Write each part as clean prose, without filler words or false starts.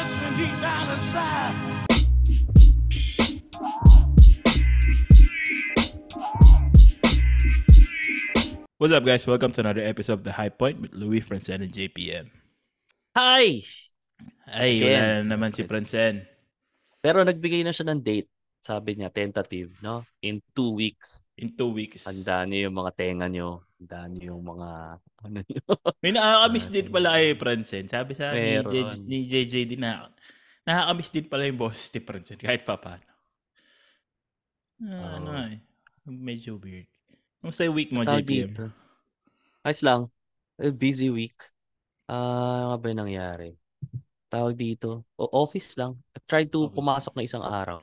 hurts me deep down inside. What's up, guys? Welcome to another episode of The High Point with Louie, Francine, and JPM. Hi! Ay, wala na naman si Francine. Pero nagbigay na siya ng date. Sabi niya, tentative, no? In 2 weeks. In 2 weeks. Handaan niyo yung mga tenga niyo. Handaan niyo yung mga... Ano niyo. May nakakamiss din pala kay Francine. Sabi sa akin ni JJ din na nakakamiss din pala yung boses ni Francine. Kahit pa paano. Medyo weird. Anong say week mo, JPM? Ayos lang. Busy week. Ano ba yung nangyari? Tawag dito. Office lang. I tried to pumasok na isang araw.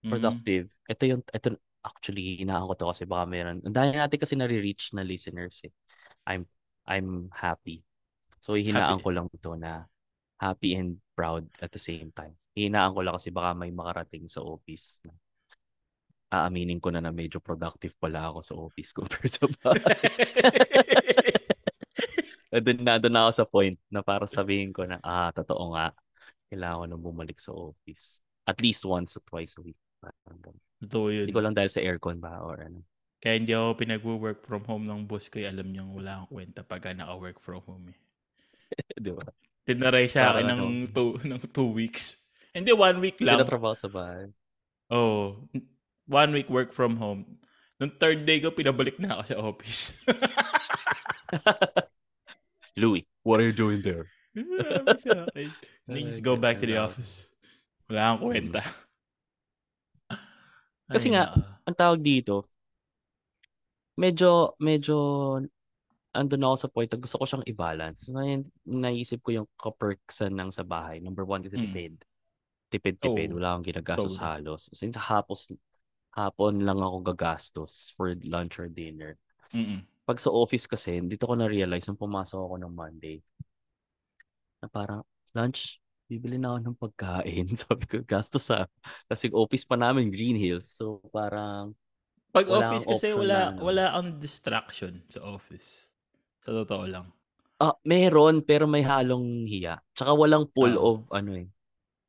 Productive. Mm-hmm. Ito actually hinaan ko to kasi baka meron. Dahil natin kasi nare-reach na listeners eh. I'm happy. So hinaan ko lang to na happy and proud at the same time. Hinaan ko lang kasi baka may makarating sa office. Aaminin ko na medyo productive pala ako sa office compared sa bahay. Doon na ako sa point na para sabihin ko na totoo nga. Kailangan ko na bumalik sa office. At least once or twice a week. Totoo yun. Hindi ko lang dahil sa aircon ba or ano. Kaya hindi ako pinag-work from home ng boss ko. Alam niyo, wala akong kwenta pag naka-work from home. Di ba? Tinaray siya akin ng 2 weeks. Hindi, 1 week lang. Pinatrabaho sa bahay. Oo. 1 week work from home. Nung third day ko, pinabalik na ako sa office. Louie, what are you doing there? Please go back to the office. Wala akong kwenta. Kasi nga, ang tawag dito, medyo, andun ako sa point, gusto ko siyang i-balance. Ngayon, naisip ko yung kaperksan ng sa bahay. Number one, ito tipid. Wala akong ginagastos halos. Since hapon lang ako gagastos for lunch or dinner. Mm-mm. Pag sa office kasi, dito ko na-realize nung pumasok ako ng Monday, na parang lunch, bibili na ako ng pagkain. Sabi ko, gastos sa kasi office pa namin, Green Hills. So, parang... Pag office kasi, wala ang distraction sa office. Sa totoo lang. Meron, pero may halong hiya. Tsaka walang pull of ano eh.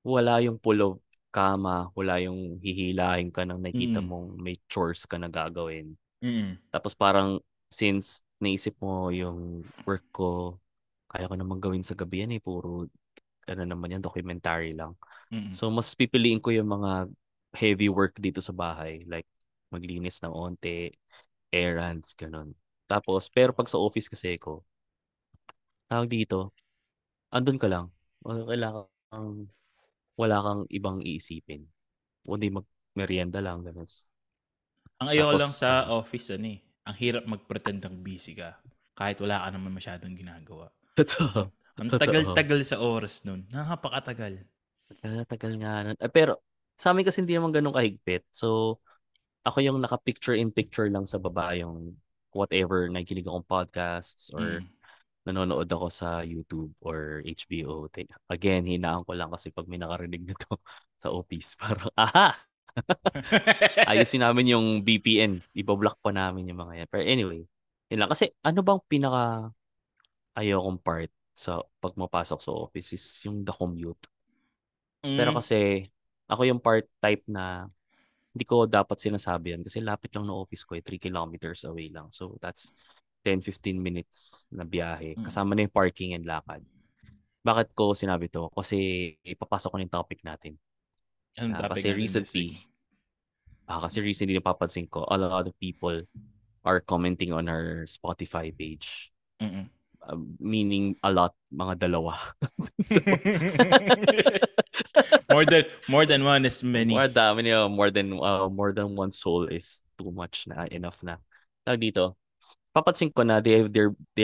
Wala yung pull of kama. Wala yung hihilahin ka nang nakita mong may chores ka na gagawin. Mm. Tapos parang, since naisip mo yung work ko, kaya ko naman gawin sa gabi yan eh. Puro... ano naman yan, documentary lang. Mm-hmm. So, mas pipiliin ko yung mga heavy work dito sa bahay. Like, maglinis ng onte, errands, ganun. Tapos, pero pag sa office kasi ko, tawag dito, andun ka lang. Wala kang ibang iisipin. O di mag-merienda lang. Ganun. Ang ayaw lang sa office, ang hirap mag-pretend ng busy ka. Kahit wala ka naman masyadong ginagawa. Totoo. Ang tagal-tagal sa oras nun. Napakatagal. Tagal nga nun. Pero sa amin kasi hindi naman ganun kahigpit. So, ako yung naka-picture-in-picture lang sa baba yung whatever, nakikinig akong podcasts or nanonood ako sa YouTube or HBO. Again, hinaan ko lang kasi pag may nakarinig na to sa office, parang, aha! Ayusin namin yung VPN. Ibablock pa namin yung mga yan. Pero anyway, yun lang. Kasi ano bang pinaka-ayokong part sa pag mapasok sa office is yung the commute. Mm. Pero kasi, ako yung part type na hindi ko dapat sinasabi yan kasi lapit lang na office ko eh, 3 kilometers away lang. So, that's 10-15 minutes na biyahe. Kasama na yung parking and lakad. Bakit ko sinabi to? Kasi ipapasok ko na yung topic natin. Anong topic natin? Kasi recently napapansin ko, a lot of people are commenting on our Spotify page. Mm-mm. Meaning a lot, mga dalawa. more than one is many. More than one soul is too much na, enough na. Tawag dito, papansin ko na they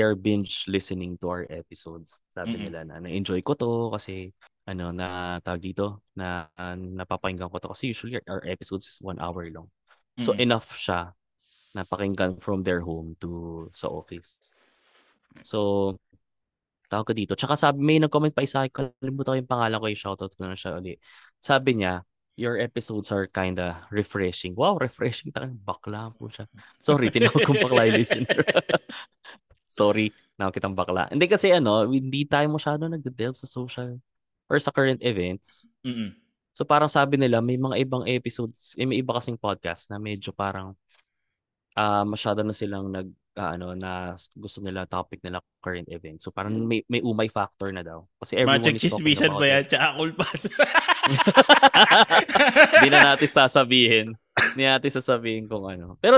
are binge listening to our episodes. Sabi nila na na-enjoy ko to kasi ano na tawag dito na napapakinggan ko to kasi usually our episodes is 1 hour long. So enough siya na pakinggan from their home to sa office. So, tawag ko dito. Tsaka sabi, may nag-comment pa isa, kalimutan ko yung pangalan ko, yung shoutout ko na siya ulit. Sabi niya, your episodes are kinda refreshing. Wow, refreshing. Bakla po siya. Sorry, tinawag kong bakla yung listener. Sorry, nakakitang bakla. Hindi kasi hindi tayo masyado nag-delve sa social or sa current events. Mm-mm. So parang sabi nila may mga ibang episodes, may iba kasing podcast na medyo parang masyado na silang na gusto nila topic nila current events. So parang may umay factor na daw. Kasi everyone Magic is talking about it. Hindi na natin sasabihin. Hindi natin sasabihin kung ano. Pero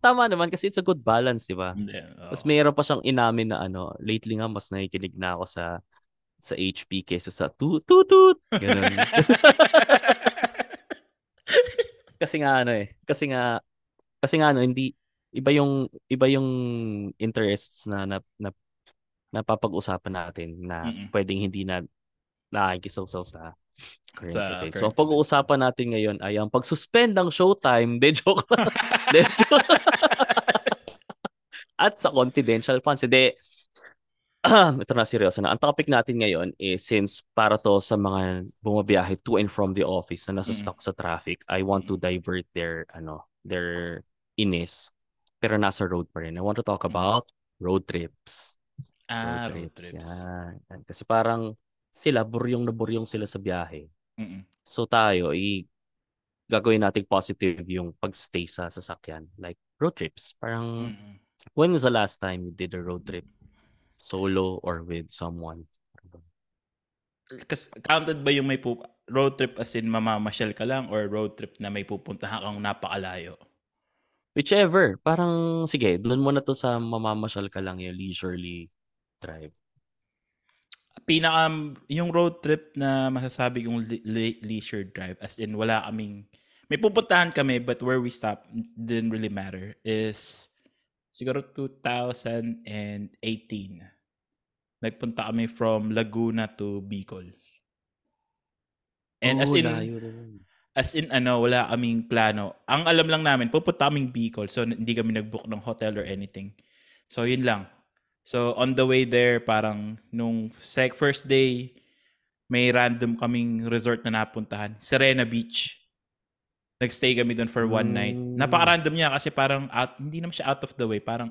tama naman kasi it's a good balance, di ba? Yeah, oh. Tapos mayroon pa siyang inamin na lately nga mas nakikinig na ako sa HP kesa sa toot. Ganun. Kasi nga hindi iba yung interests na napapag-usapan natin na pwedeng hindi na nakikisaw-saw sa current event. So ang pag-uusapan natin ngayon ay ang pag-suspend ng showtime, de joke lang. At sa confidential funds. Ito na, seryoso na. Ang topic natin ngayon is since para to sa mga bumabiyahe to and from the office na nasa stuck sa traffic, I want to divert their inis pero nasa road pa rin. I want to talk about road trips. Road trips. Yan. Kasi parang sila, buryong na buryong sila sa biyahe. Mm-mm. So tayo, gagawin natin positive yung pagstay sa sasakyan. Like road trips. Parang when was the last time you did a road trip? Solo or with someone? Kasi counted ba yung may road trip as in mamamasyal ka lang or road trip na may pupuntahan kang napakalayo? Whichever. Parang, sige, doon mo na to sa mamamasyal ka lang yung leisurely drive. Yung road trip na masasabi kong leisure drive as in wala kaming, may pupuntahan kami but where we stop didn't really matter is siguro 2018. Nagpunta kami from Laguna to Bicol. And wala kaming plano. Ang alam lang namin, pupunta kaming Bicol. So, hindi kami nag-book ng hotel or anything. So, yun lang. So, on the way there, parang nung first day, may random kaming resort na napuntahan. Serena Beach. Nagstay kami doon for one night. Napaka-random niya kasi parang hindi naman siya out of the way. Parang,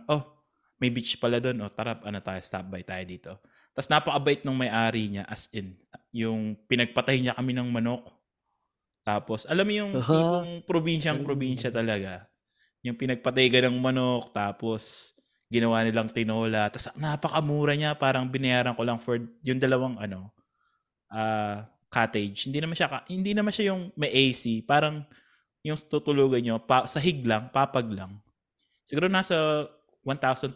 may beach pala doon. Tara, stop by tayo dito. Tapos napaka-bait nung may-ari niya as in. Yung pinagpatay niya kami ng manok. Tapos, alam mo yung tipong probinsyang-probinsya talaga. Yung pinagpatay ka ng manok. Tapos, ginawa nilang tinola. Tapos, napakamura niya. Parang binayaran ko lang for yung dalawang cottage. Hindi naman siya yung may AC. Parang, yung tutulugan nyo, sahig lang, papag lang. Siguro nasa 1,200.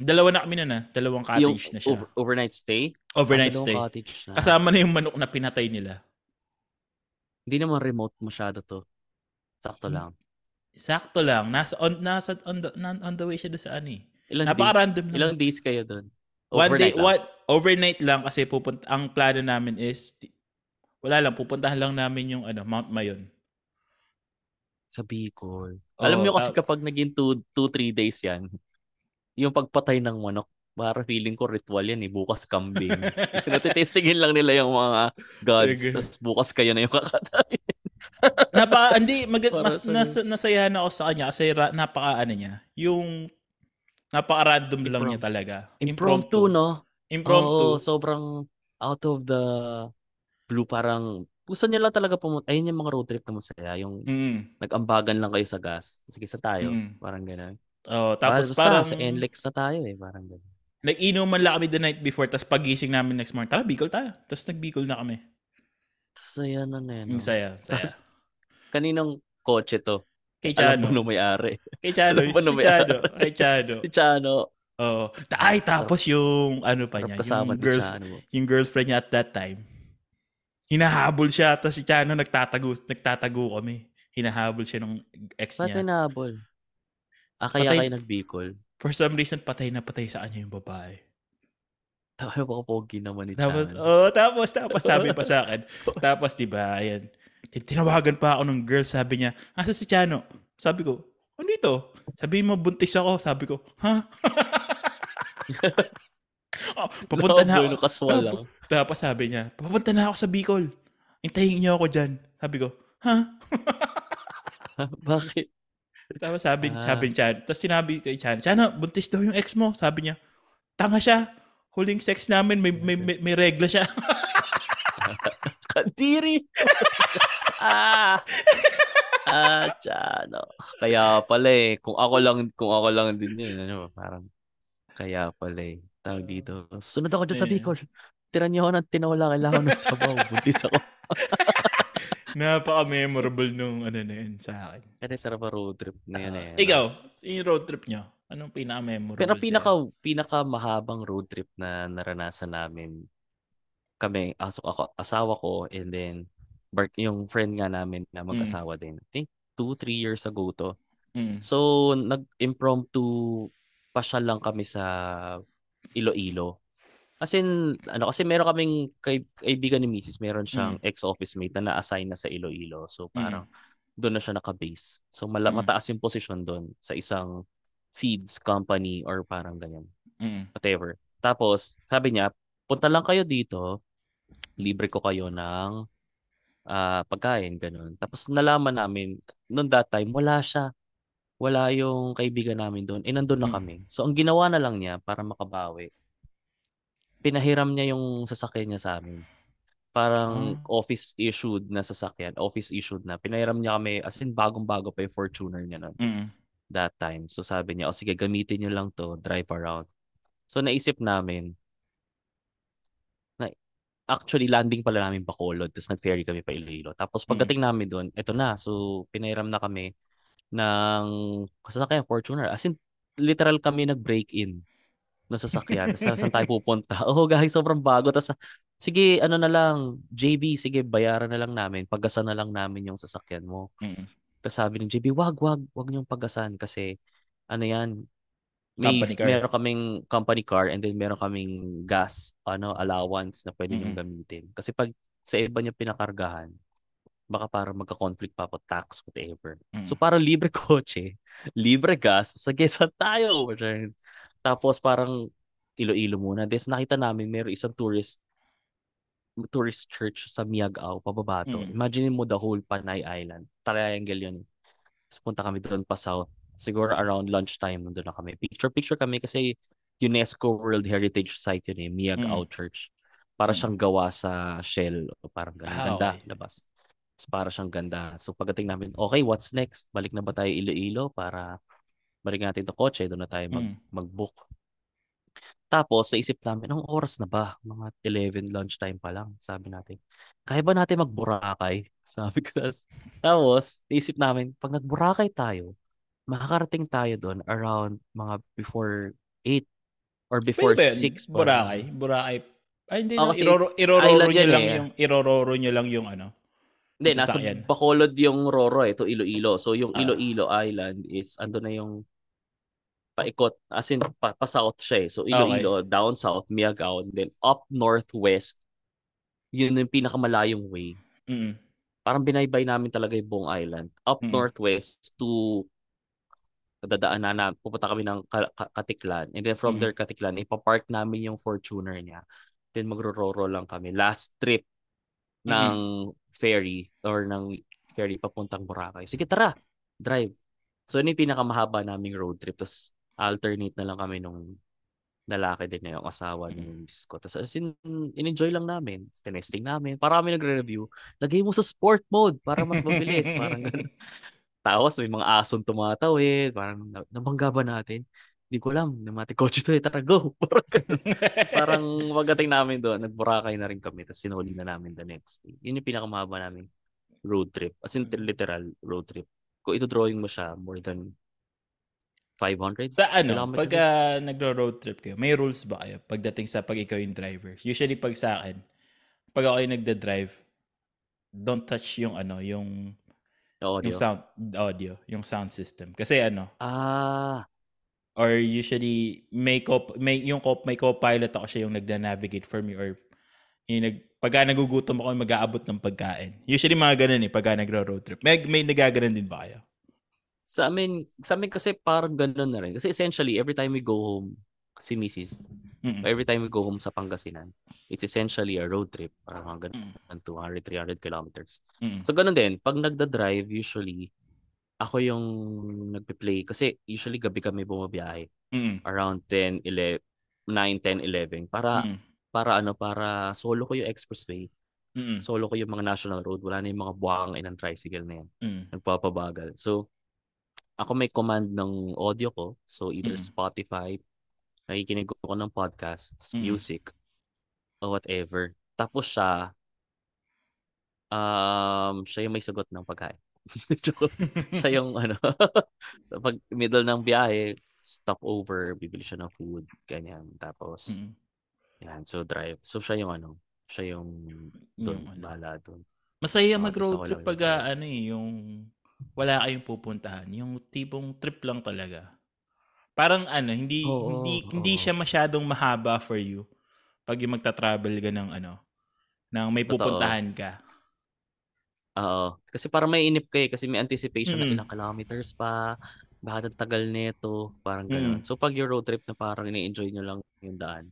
Dalawang cottage na siya. Overnight stay? Overnight stay. Kasama na yung manok na pinatay nila. Hindi naman remote masyado to. Sakto lang. Nasa on the way siya doon sa ani. Ilang days kayo doon? Overnight lang kasi ang plano namin is pupuntahan lang namin yung Mount Mayon. Sa Bicol. Alam mo kasi kapag naging 2-3 days yan, yung pagpatay ng manok, para feeling ko ritual yan bukas kambing. Natitestingin lang nila yung mga gods, tapos bukas kayo na yung kakatayin. Nasayahan ako sa kanya kasi napaka-random lang niya talaga. Impromptu, no? Impromptu. Sobrang out of the blue, parang gusto niya lang talaga pumunta. Ayun yung mga road trip na masaya. Yung nag-ambagan lang kayo sa gas. Sige, sa tayo. Parang gano'n. Oh, tapos parang sa S-Lex na tayo parang gano'n. Nag-inuman lang kami the night before tapos pagising namin next morning. Tara, Bicol tayo. Tapos nag-Bicol na kami. Saya na yan. Saya. Tapos, kaninong kotse to? Kay Chano. Alam mo may-ari. Kay Chano. Kay Chano. Oh, tapos yung niya, yung girlfriend niya at that time. Hinahabol siya tapos si Chano nagtatago kami. Hinahabol siya ng ex niya. Ba't hinahabol? Kaya nag-Bicol. For some reason patay na patay sa kanya yung babae. Tayo pa pogi naman ni Chano. Tapos sabi pa sa akin. Tapos di ba, ayan. Tinawagan pa ako ng girl, sabi niya, "Asa si Chano?" Sabi ko, "Ano dito?" Sabi mo buntis ako, sabi ko, "Ha?" Papunta na ako. Tapos sabi niya, "Papunta na ako sa Bicol. Hintayin niyo ako diyan." Sabi ko, "Ha?" Bakit? Tapos sabi ni Chano. Tapos sinabi kay Chano, "Chano, buntis daw yung ex mo." Sabi niya, "Tanga siya. Huling sex namin, may regla siya. Kadiri! Chano. Kaya pala eh. Kung ako lang din yun. Ano, parang, kaya pala eh. Tawag dito. Sunod ako dyan sa Bicol. Tiran niyo ako ng tinawala. Kailangan ng sabaw. Buntis ako. Napaka-memorable nung ano na yun sa akin. Kaya sarap ang road trip na yun eh. Ikaw, yung road trip niyo? Anong pinaka-memorable? Pero pinaka-mahabang road trip na naranasan namin kami, asawa ko, and then yung friend nga namin na mag-asawa din. I think 2-3 years ago to. Mm. So, nag-impromptu pasyal lang kami sa Iloilo. As in, kasi meron kaming kaibigan ni Mrs. Meron siyang ex-office mate na na-assign na sa Iloilo. So, parang doon na siya naka-base. So, mataas yung position doon sa isang feeds company or parang ganyan. Whatever. Tapos, sabi niya, punta lang kayo dito, libre ko kayo ng pagkain, ganun. Tapos nalaman namin, noon that time, wala siya. Wala yung kaibigan namin doon. Eh, nandun na kami. So, ang ginawa na lang niya para makabawi, pinahiram niya yung sasakyan niya sa amin. Parang office-issued na sasakyan. Office-issued na. Pinahiram niya kami, as in, bagong-bago pa yung Fortuner niya noon. That time. So sabi niya, sige, gamitin niyo lang to, drive around. So naisip namin, actually landing pala namin Bacolod, tapos nag-ferry kami pa Iloilo. Tapos pagdating namin doon, eto na. So pinairam na kami ng sasakyan, Fortuner. As in, literal kami nag-break-in na sasakyan. Saan tayo pupunta? Oh guys, sobrang bago. Tapos sige, ano na lang, JB, sige, bayaran na lang namin. Pagasa na lang namin yung sasakyan mo. Tapos sabi ni JB, wag niyong pag-asan kasi ano yan, meron kaming company car and then meron kaming gas allowance na pwede niyong gamitin. Kasi pag sa iba niya pinakargahan, baka parang magka-conflict pa po, tax, whatever. So parang libre kotse, libre gas, sige, saan tayo? Tapos parang Iloilo muna. Tapos nakita namin meron isang tourist church sa Miagao, Pababato. Imagine mo the whole Tanay Island. Triangle yun. Tapos punta kami doon pa south. Siguro around lunchtime nandun na kami. Picture-picture kami kasi UNESCO World Heritage Site yun eh. Miagao Church. Para siyang gawa sa shell. Parang ganda. Okay. Labas. So, para siyang ganda. So pagdating namin, okay, what's next? Balik na ba tayo Iloilo para balik natin ito kotse? Doon na tayo mag-book. Tapos, naisip namin, anong oras na ba? Mga 11 lunchtime pa lang, sabi natin. Kaya ba natin mag-Boracay? Sabi ko na. Tapos, naisip namin, pag nag-Boracay tayo, makakarating tayo doon around mga before 8 or before 6. Boracay? Boracay? Ay, hindi. Irororo nyo lang yung ano. Hindi, nasa Bacolod yung Roro eh, to Iloilo. So, yung Iloilo Island is, ando na yung paikot, as in pa-south siya eh. So Iloilo, okay. Down south, Miagao, and then up northwest, yun yung pinakamalayong way. Parang binaybay namin talaga yung buong island. Up northwest to dadaanan na, pupunta kami ng Caticlan. And then from there, Caticlan, ipapark namin yung Fortuner niya. Then magro-roro lang kami. Last trip ng ferry or ng ferry papuntang Boracay. Sige, tara! Drive! So yun yung pinakamahaba naming road trip. Tapos alternate na lang kami nung lalaki din na yung asawa ng miss ko. Tapos as in, in-enjoy lang namin. Tinesting namin. Para kami nagre-review, lagay mo sa sport mode para mas mabilis. Parang gano'n. Tapos may mga asong tumatawid. Parang nabangga ba natin? Hindi ko alam. Namati coach ito eh. Tara, go! Parang magating namin doon. Nag-Boracay na rin kami. Tapos sinuli na namin the next day. Yun yung pinakamahaba namin road trip. As in, literal road trip. Kung ito drawing mo siya, more than 500. Sa ano, pag nagro-road trip kayo, may rules ba kayo pagdating sa pag ikaw yung driver? Usually pag sa akin, pag ako yung nagda-drive, don't touch yung ano, yung audio. Yung sound, audio, yung sound system. Kasi ano, or usually, may co-pilot ako, siya yung nagda-navigate for me, or pagka nagugutom ako, mag-aabot ng pagkain. Usually mga ganun eh, pagka nagro-road trip. May nagaganan din ba kayo? Sa amin kasi parang ganun na rin. Kasi essentially, every time we go home, si Mrs., every time we go home sa Pangasinan, it's essentially a road trip. Parang ganun, 200-300 kilometers. So ganun din, pag nagda-drive, usually, ako yung nagpe-play. Kasi usually gabi kami bumabiyahe. Around 10, 11, 9, 10, 11 para para solo ko yung expressway. Solo ko yung mga national road, wala na yung mga buhangin ng tricycle na yan. Nagpapabagal. So ako may command ng audio ko, so either Spotify, nakikinig ko ng podcasts, music, or whatever. Tapos siya yung may sagot ng pagkain. Siya yung pag middle ng biyahe, stopover, bibili siya ng food, ganyan. Tapos yan, so drive. So siya yung siya yung doon, bahala doon. Masaya mag-road trip pag yung wala kayong pupuntahan, yung tipong trip lang talaga. Parang hindi siya masyadong mahaba for you pag yung magta-travel ka ng nang may pupuntahan ka. Oo. Kasi parang may inip kayo kasi may anticipation na ilang kilometers pa, baka tagal nito, parang ganoon. So pag yung road trip na parang ini-enjoy nyo lang yung daan.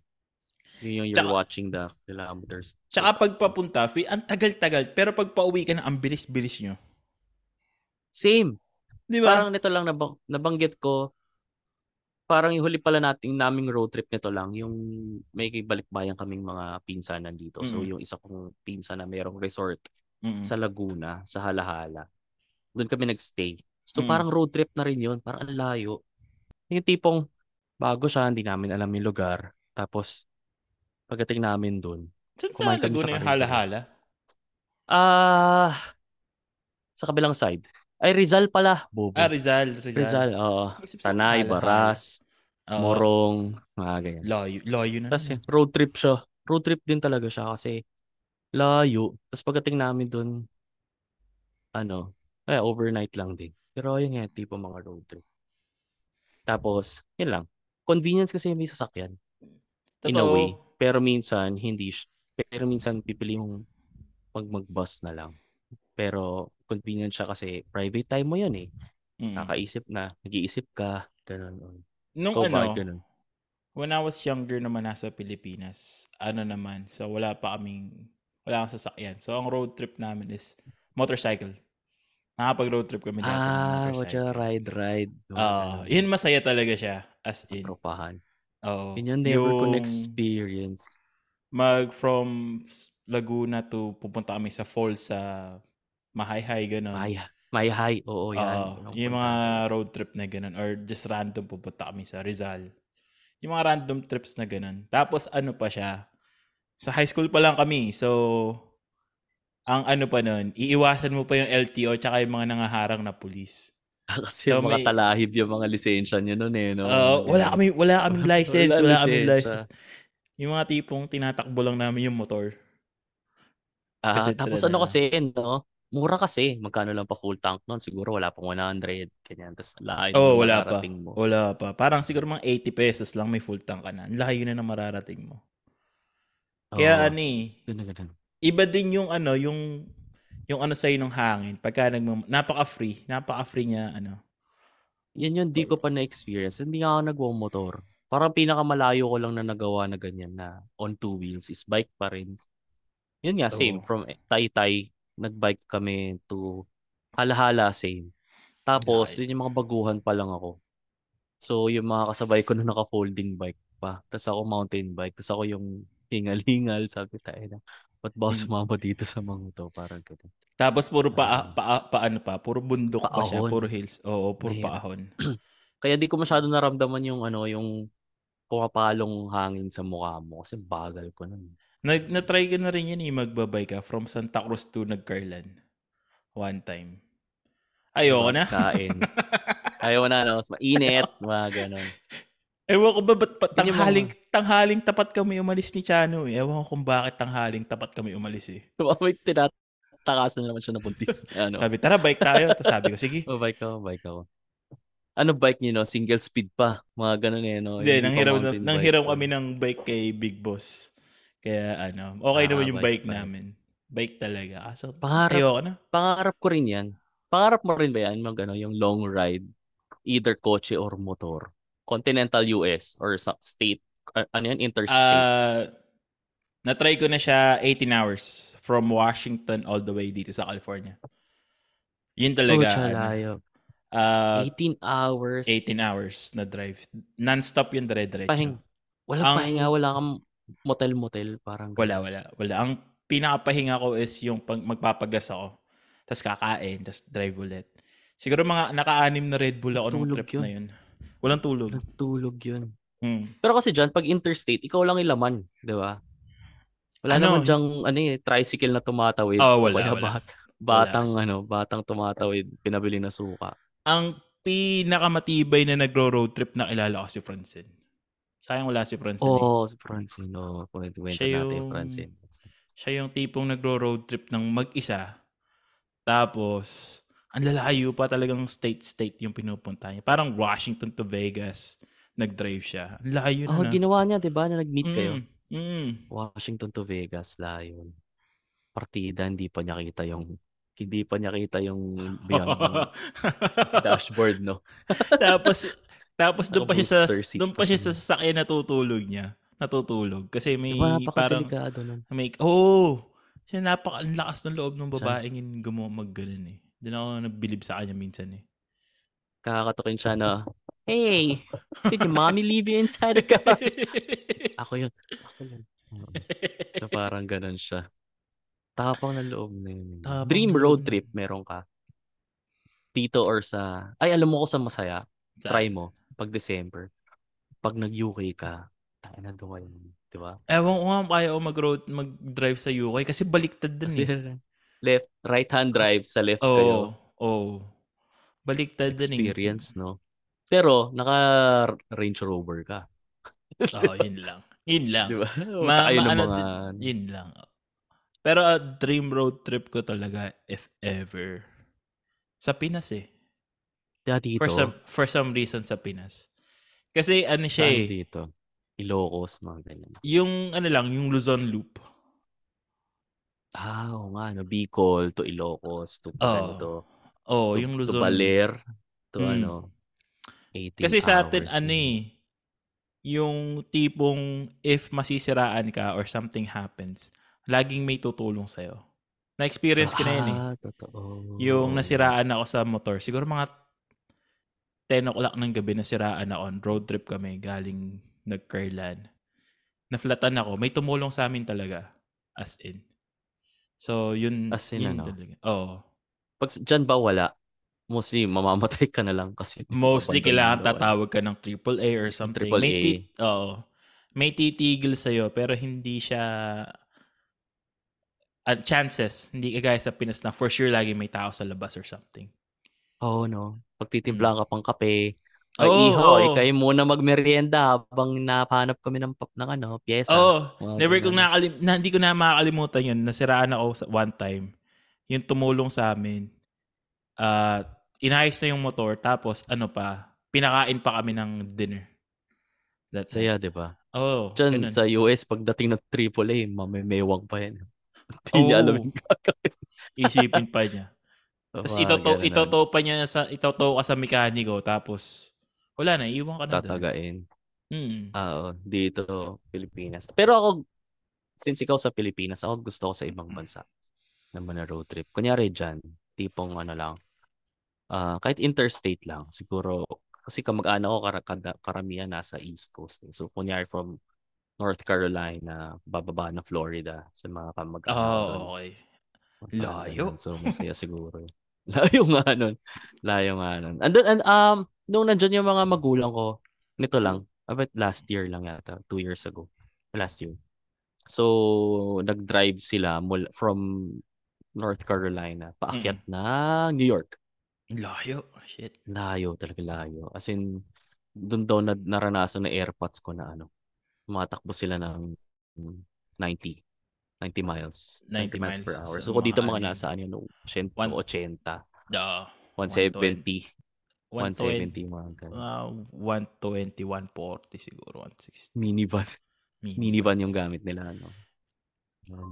You're watching the kilometers. Tsaka pag papunta, ang tagal-tagal, pero pag pauwi ka na, ang bilis-bilis nyo. Same. Di ba? Parang nito lang nabanggit ko, parang yung huli pala naming road trip nito lang, yung may balikbayan kaming mga pinsanan dito. So yung isa kong pinsan na mayroong resort sa Laguna, sa Halahala. Doon kami nagstay. So parang road trip na rin yun, parang ang layo. Yung tipong bago siya, hindi namin alam yung lugar. Tapos pagdating namin doon, kumain kami sa Laguna yung Halahala? Sa kabilang side. Ay, Rizal pala, bobo. Rizal, oo. Tanay, Baras, Morong, mga ganyan. Layo na. Tapos road trip siya. Road trip din talaga siya kasi layo. Tapos pagdating namin doon, overnight lang din. Pero yun nga, tipo mga road trip. Tapos, yun lang. Convenience kasi may sasakyan. Totoo. In a way. Pero minsan, pipili mong mag-bus na lang. Pero convenient siya kasi private time mo yun eh. Nakaisip na, nag-iisip ka, ganun. When I was younger naman nasa Pilipinas, so wala kang sasakyan. So ang road trip namin is motorcycle. Nakapag-road trip kami dati ng motorcycle. Ride. Yun masaya talaga siya. As in. Apropahan. Yun never-con experience. From Laguna to pupunta kami sa falls sa Mahayhay, gano'n. Mahayhay, oo, yan. Yung mga road trip na gano'n or just random pupunta kami sa Rizal. Yung mga random trips na gano'n. Tapos pa siya, sa high school pa lang kami. So, ang pa nun, iiwasan mo pa yung LTO tsaka yung mga nangaharang na pulis. Kasi so, mga talahib yung mga lisensya nyo nun eh. No? Wala kaming license. Yung mga tipong tinatakbo lang namin yung motor. Tapos mura kasi, magkano lang pa full tank noon, siguro wala pang 100, ganyan. Tapos layo na mararating mo. Wala pa. Parang siguro mga 80 pesos lang may full tank ka na. Layo na mararating mo. Kaya iba din yung sa'yo ng hangin. Pagka napaka-free niya, Yan yun, di ko pa na-experience. Hindi nga ako nagwa-motor. Parang pinakamalayo ko lang na nagawa na ganyan na on two wheels is bike pa rin. Yun nga, same. From Taytay, nagbike kami to Halahala, same. Tapos, yun yung mga baguhan pa lang ako. So, yung mga kasabay ko na naka-folding bike pa. Tapos ako mountain bike. Tapos ako yung hingal-hingal. Sabi tayo na, ba't ba sumama dito sa mga to? Parang gano'n. Tapos, puro puro bundok paahon. Pa siya. Puro hills. Oo, puro paahon. Kaya di ko masyado naramdaman yung pumapalong hangin sa mukha mo. Kasi bagal ko nun. Na-try ko na rin yun magbabay ka from Santa Cruz to Nagcarlan. One time. Ayoko na. Kain. Ayoko na. Mainit. Mga ganun. Ewan ko ba ba't tanghaling tapat kami umalis ni Chano eh. Ewan ko kung bakit tanghaling tapat kami umalis eh. May tinatakasan naman siya na buntis. Sabi, tara bike tayo. Tapos sabi ko, sige. Bike ako. Bike niyo single speed pa. Mga ganun eh. Hindi, nanghiram kami ng bike kay Big Boss. Kaya okay naman yung bike namin. Bike talaga. Kaso, ayoko na. Pangarap ko rin yan. Pangarap mo rin ba yan? Yung long ride, either kotse or motor. Continental US or state. Interstate. Na-try ko na siya 18 hours from Washington all the way dito sa California. Yun talaga. Oh, 18 hours na drive. Non-stop yung dire-diretso. Walang pahinga, wala kang motel-motel. Parang wala. Ang pinakapahinga ko is yung magpapagas ako. Tapos kakain, tapos drive ulit. Siguro mga naka-anim na Red Bull ako nung trip yun. Na yun. Walang tulog. Walang tulog yun. Hmm. Pero kasi dyan, pag interstate, ikaw lang yung laman. Di ba? Wala naman dyang tricycle na tumatawid. Oh, wala. Batang tumatawid, pinabili na suka. Ang pinakamatibay na nagro-road trip na kilala ko si Francine. Sayang wala si Francine. Oo, si Francine. No. Siya yung Francine. Siya yung tipong nagro-road trip ng mag-isa. Tapos, ang lalayo pa, talagang state-state yung pinupunta niya. Parang Washington to Vegas, nag-drive siya. Ang layo na. Ginawa niya, di ba? Na nag-meet kayo. Washington to Vegas, layo. Partida, hindi pa niya kita yung dashboard, no? tapos doon pa siya sa sasakyan natutulog kasi may diba, parang make siya napakalakas ng loob ng babaeng in maggalan eh. Doon ako nabilib sa kanya minsan eh. Kakatukin siya na, "Hey, did your mommy leave you inside the car?" Ako yun. So, parang ganun siya. Tapang ng loob na yun. Dream road trip meron ka? Dito or sa... Ay, alam mo ko sa masaya. Try mo. Pag December. Pag nag-UK ka, tayo na doon. Diba? Ewan ko nga kaya ako mag-drive sa UK kasi baliktad din eh. Left, right-hand drive sa left kayo. Oo. Baliktad din eh. Experience, no? Pero, naka-Range Rover ka. Yun lang. Diba? Yun lang. Pero dream road trip ko talaga, if ever, sa Pinas eh. Dito? For some reason sa Pinas. Kasi ano siya eh. Dito? Ilocos, mga ganyan. Yung yung Luzon Loop. Oo nga, Bicol to Ilocos to Pando. Yung Luzon. To Baler. To Kasi sa atin, yung tipong if masisiraan ka or something happens, laging may tutulong sa'yo. Na-experience ko na yun eh. Totoo. Yung nasiraan ako sa motor. Siguro mga 10 o'clock ng gabi nasiraan ako. Road trip kami galing nag-Carlan. Naflatan ako. May tumulong sa amin talaga. As in. So, yun. As in yun talaga. Oo. Pag dyan ba wala? Mostly, mamamatay ka na lang kasi. Mostly, kailangan tatawag ka ng AAA or something. May titigil sa'yo pero hindi siya... chances, hindi kagaya sa Pinas na for sure lagi may tao sa labas or something. Oo, no? Pagtitimpla ka pang kape, kayo muna magmerienda habang napahanap kami ng pyesa. Hindi ko na makakalimutan yun. Nasiraan ako one time. Yung tumulong sa amin, inayos na yung motor, tapos pinakain pa kami ng dinner. That's saya, di ba? Diyan, sa US, pagdating ng AAA, mamemewang pa yan. Hindi niya alam yung kakawin. Isipin pa niya. Tapos itotow ka sa mekaniko, tapos wala na, iiwan ka na. Tatagain. Dito, Pilipinas. Pero ako, since ikaw sa Pilipinas, ako gusto ko sa ibang bansa na road trip. Kunyari dyan, tipong kahit interstate lang, siguro, kasi kamag-anak ko, karamihan nasa East Coast. So, kunyari from North Carolina, bababa na Florida sa mga kamag-anak. Okay. Layo. So, masaya siguro. Layo nga nun. And nung nandyan yung mga magulang ko, nito lang, about last year lang yata, 2 years ago. Last year. So, nag-drive sila from North Carolina, paakyat na New York. Layo. Shit. Layo, talaga layo. As in, doon daw naranasan na airpods ko na matakbo sila ng 90 miles per hour. So, dito mga nasaan yun, 180, 170, mga ganun. 120, 140 siguro, 160. Minivan yung gamit nila.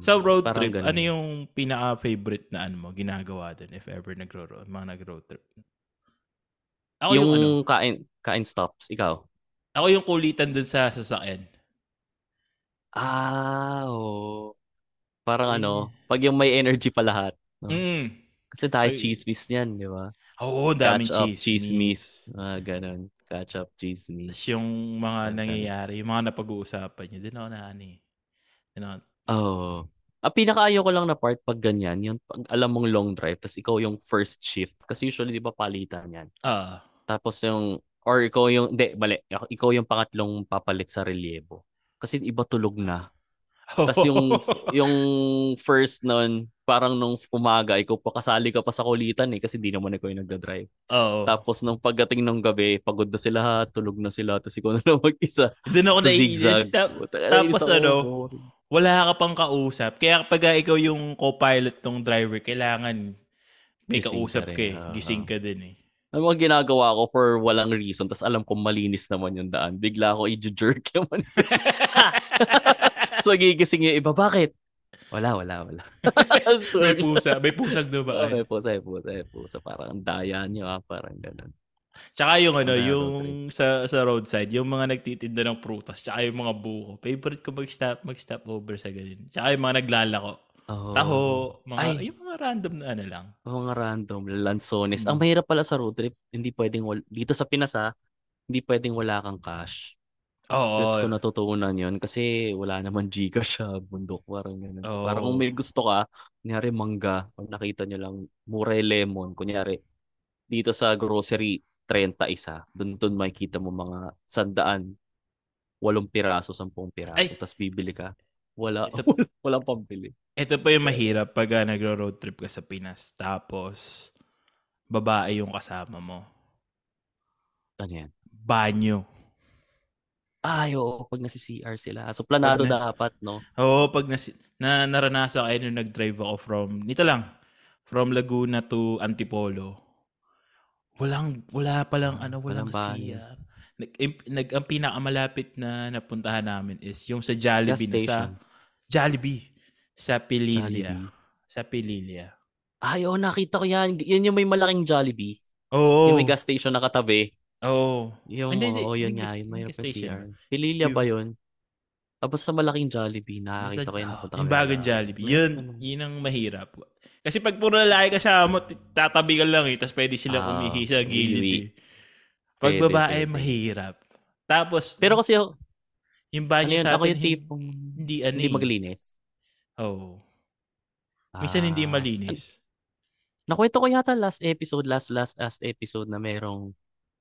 So, road trip, ganun. Ano yung pinaka-favorite na ginagawa dun if ever nag-road trip? Ako yung kain stops, ikaw? Ako yung kulitan dun sa sasakyan. Oo. Parang pag yung may energy pa lahat. No? Kasi tayo chismis niyan, di ba? Oo, daming chismis. Ganun. Catch up chismis. Yung mga nangyayari, yung mga napag-uusapan niya, din ako na ano eh. Oo. Ang pinakaayaw ko lang na part pag ganyan, yung pag alam mong long drive, tapos ikaw yung first shift. Kasi usually, di ba, palitan yan. Tapos yung, or ikaw yung, ikaw yung pangatlong papalit sa relyebo. Kasi iba tulog na. Tapos yung first nun, parang nung umaga, ikaw pa kasali ka pa sa kulitan eh, kasi di naman ikaw yung nagdadrive. Tapos nung pagdating ng gabi, pagod na sila, tulog na sila, tapos ikaw na lang mag-isa. Doon ako naiinis. Tapos ano, wala ka pang kausap. Kaya kapag ikaw yung co-pilot ng driver, kailangan may kausap ka eh. Gising ka din eh. Ano mga ginagawa ko for walang reason, tapos alam ko malinis naman yung daan. Bigla ako i-jerk yung man. So gigising yung iba, bakit? Wala. May pusag doon ba? May pusa. Parang daya nyo ha, parang ganun. Tsaka yung ano, yung sa roadside, yung mga nagtitinda ng prutas, tsaka yung mga buko. Favorite ko mag-stop over sa ganun. Tsaka yung mga naglalako. Taho, yung mga random na ano lang. Mga random, lansones. Ang mahirap pala sa road trip, hindi pwedeng, dito sa Pinas ha, hindi pwedeng wala kang cash. Oo. Kung natutuunan yun, kasi wala naman Gcash sa bundok. Parang ganun. So, parang kung may gusto ka, kunyari mangga, kung nakita nyo lang, mura lemon, kunyari, dito sa grocery, 31. Doon makikita mo mga 100, 8 piraso, 10 piraso. Tapos bibili ka. Walang pambili. Ito pa yung mahirap pag nagro-road trip ka sa Pinas. Tapos, babae yung kasama mo. Ano yan? Banyo. Pag nasi-CR sila. So, planado dapat, no? Oo, pag naranasan kayo nung nag-drive ako from Laguna to Antipolo. Walang CR. Ang pinakamalapit na napuntahan namin is yung sa Jollibee. Jollibee. Sa Pililia. Oo, nakita ko yan. Yan yung may malaking Jollibee. Oo. Yung may gas station na katabi. Oo. Yung, yun nga. Yun, may CR. Pililia ba yun? Tapos sa malaking Jollibee, nakakita ko yan. Yung bagong Jollibee. Yun ang mahirap. Kasi pag puro lalaki kasama, tatabi ka lang eh. Tapos pwede silang umihi sa gilid eh. Pag babae, mahirap. Tapos, pero kasi yung banyo sa atin, ako yung tipong hindi maglinis. Oo. Minsan hindi malinis. Nakwento ko yata last episode na merong,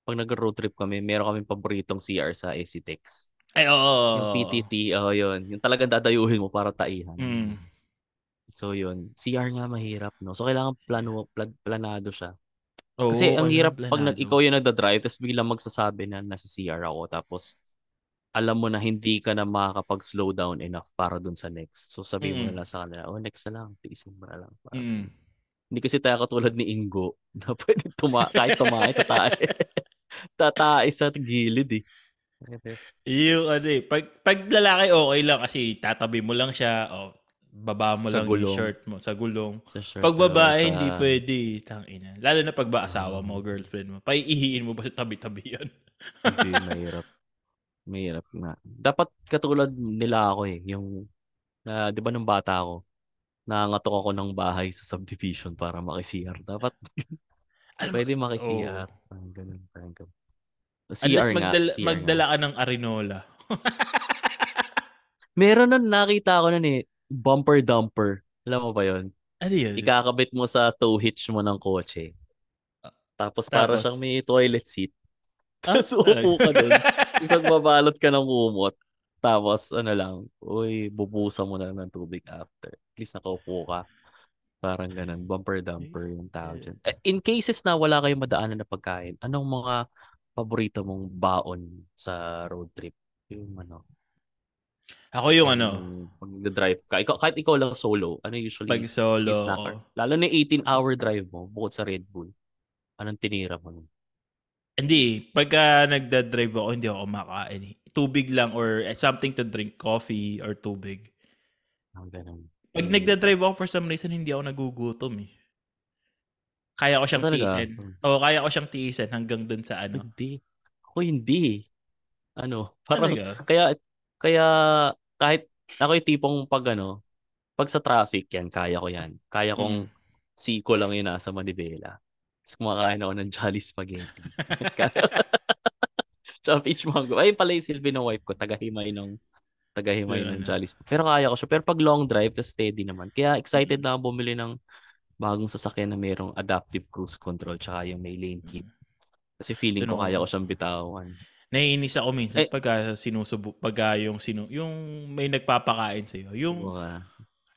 pag nag-road trip kami, meron kaming paboritong CR sa ACTEX. Yung PTT, yun. Yung talagang dadayuhin mo para taihan. So yun, CR nga mahirap, no? So kailangan planado siya. Kasi ang hirap pag ikaw yung nagda-drive tapos biglang magsasabi na nasa CR ako tapos alam mo na hindi ka na makakapag-slow down enough para dun sa next. So sabihin mo na sa kanila, next na lang, tiisin mo na lang. Hindi kasi tayo katulad ni Ingo na pwede kahit tumae, tatae sa gilid eh. Yung ano eh, pag lalaki okay lang kasi tatabi mo lang siya baba mo lang yung shirt mo sa gulong. Pag babae, hindi pwede. Tangina. Lalo na pag ba asawa mo, girlfriend mo, paiihiin mo ba sa tabi-tabi yan? Hindi, mahirap. Mahirap na. Dapat katulad nila ako eh. Yung, di ba nung bata ako, nangatok ako ng bahay sa subdivision para maki-CR. Dapat, pwede maki-CR. Ganun. Unless magdala ka ng Arinola. Meron nun, nakita ko nun eh. Bumper dumper. Alam mo ba yun? Ano yun? Ikakabit mo sa tow hitch mo ng kotse. Tapos para siyang may toilet seat. Tapos upo ka dun. Isang babalot ka ng kumot. Tapos ano lang, bubusa mo na ng tubig after. At least nakaupo ka. Parang ganun. Bumper dumper yung tao dyan. In cases na wala kayong madaanan na pagkain, anong mga paborito mong baon sa road trip? Yung ano? Ako yung pag nag-drive ka, kahit ikaw lang solo, ano usually? Pag solo. Lalo na yung 18-hour drive mo, bukod sa Red Bull, anong tinira mo nun? Hindi. Pagka nagda-drive ako, hindi ako kumakain. Tubig lang or something to drink, coffee or tubig. Pag nagda-drive ako, for some reason, hindi ako nagugutom eh. Kaya ko siyang tiisin. Kaya ko siyang tiisin hanggang dun sa ano. Hindi. Ako hindi. Ano? Parang, kaya kahit ako yung tipong pag sa traffic yan, kaya ko yan. Kaya kong siko lang yun nasa Manibela. Tapos kumakain ako ng Jolly Spaghetti. Tsaka peach mango. Ayun pala yung silbi ng wife ko. Tagahimay ng Jolly Spaghetti. Pero kaya ko siya. Pero pag long drive, tas steady naman. Kaya excited na ako bumili ng bagong sasakyan na mayroong adaptive cruise control tsaka yung may lane keep. Kasi feeling ko kaya ko siyang bitawan. Naiinis ako minsan pagka sinusubo, pagka yung may nagpapakain sa'yo.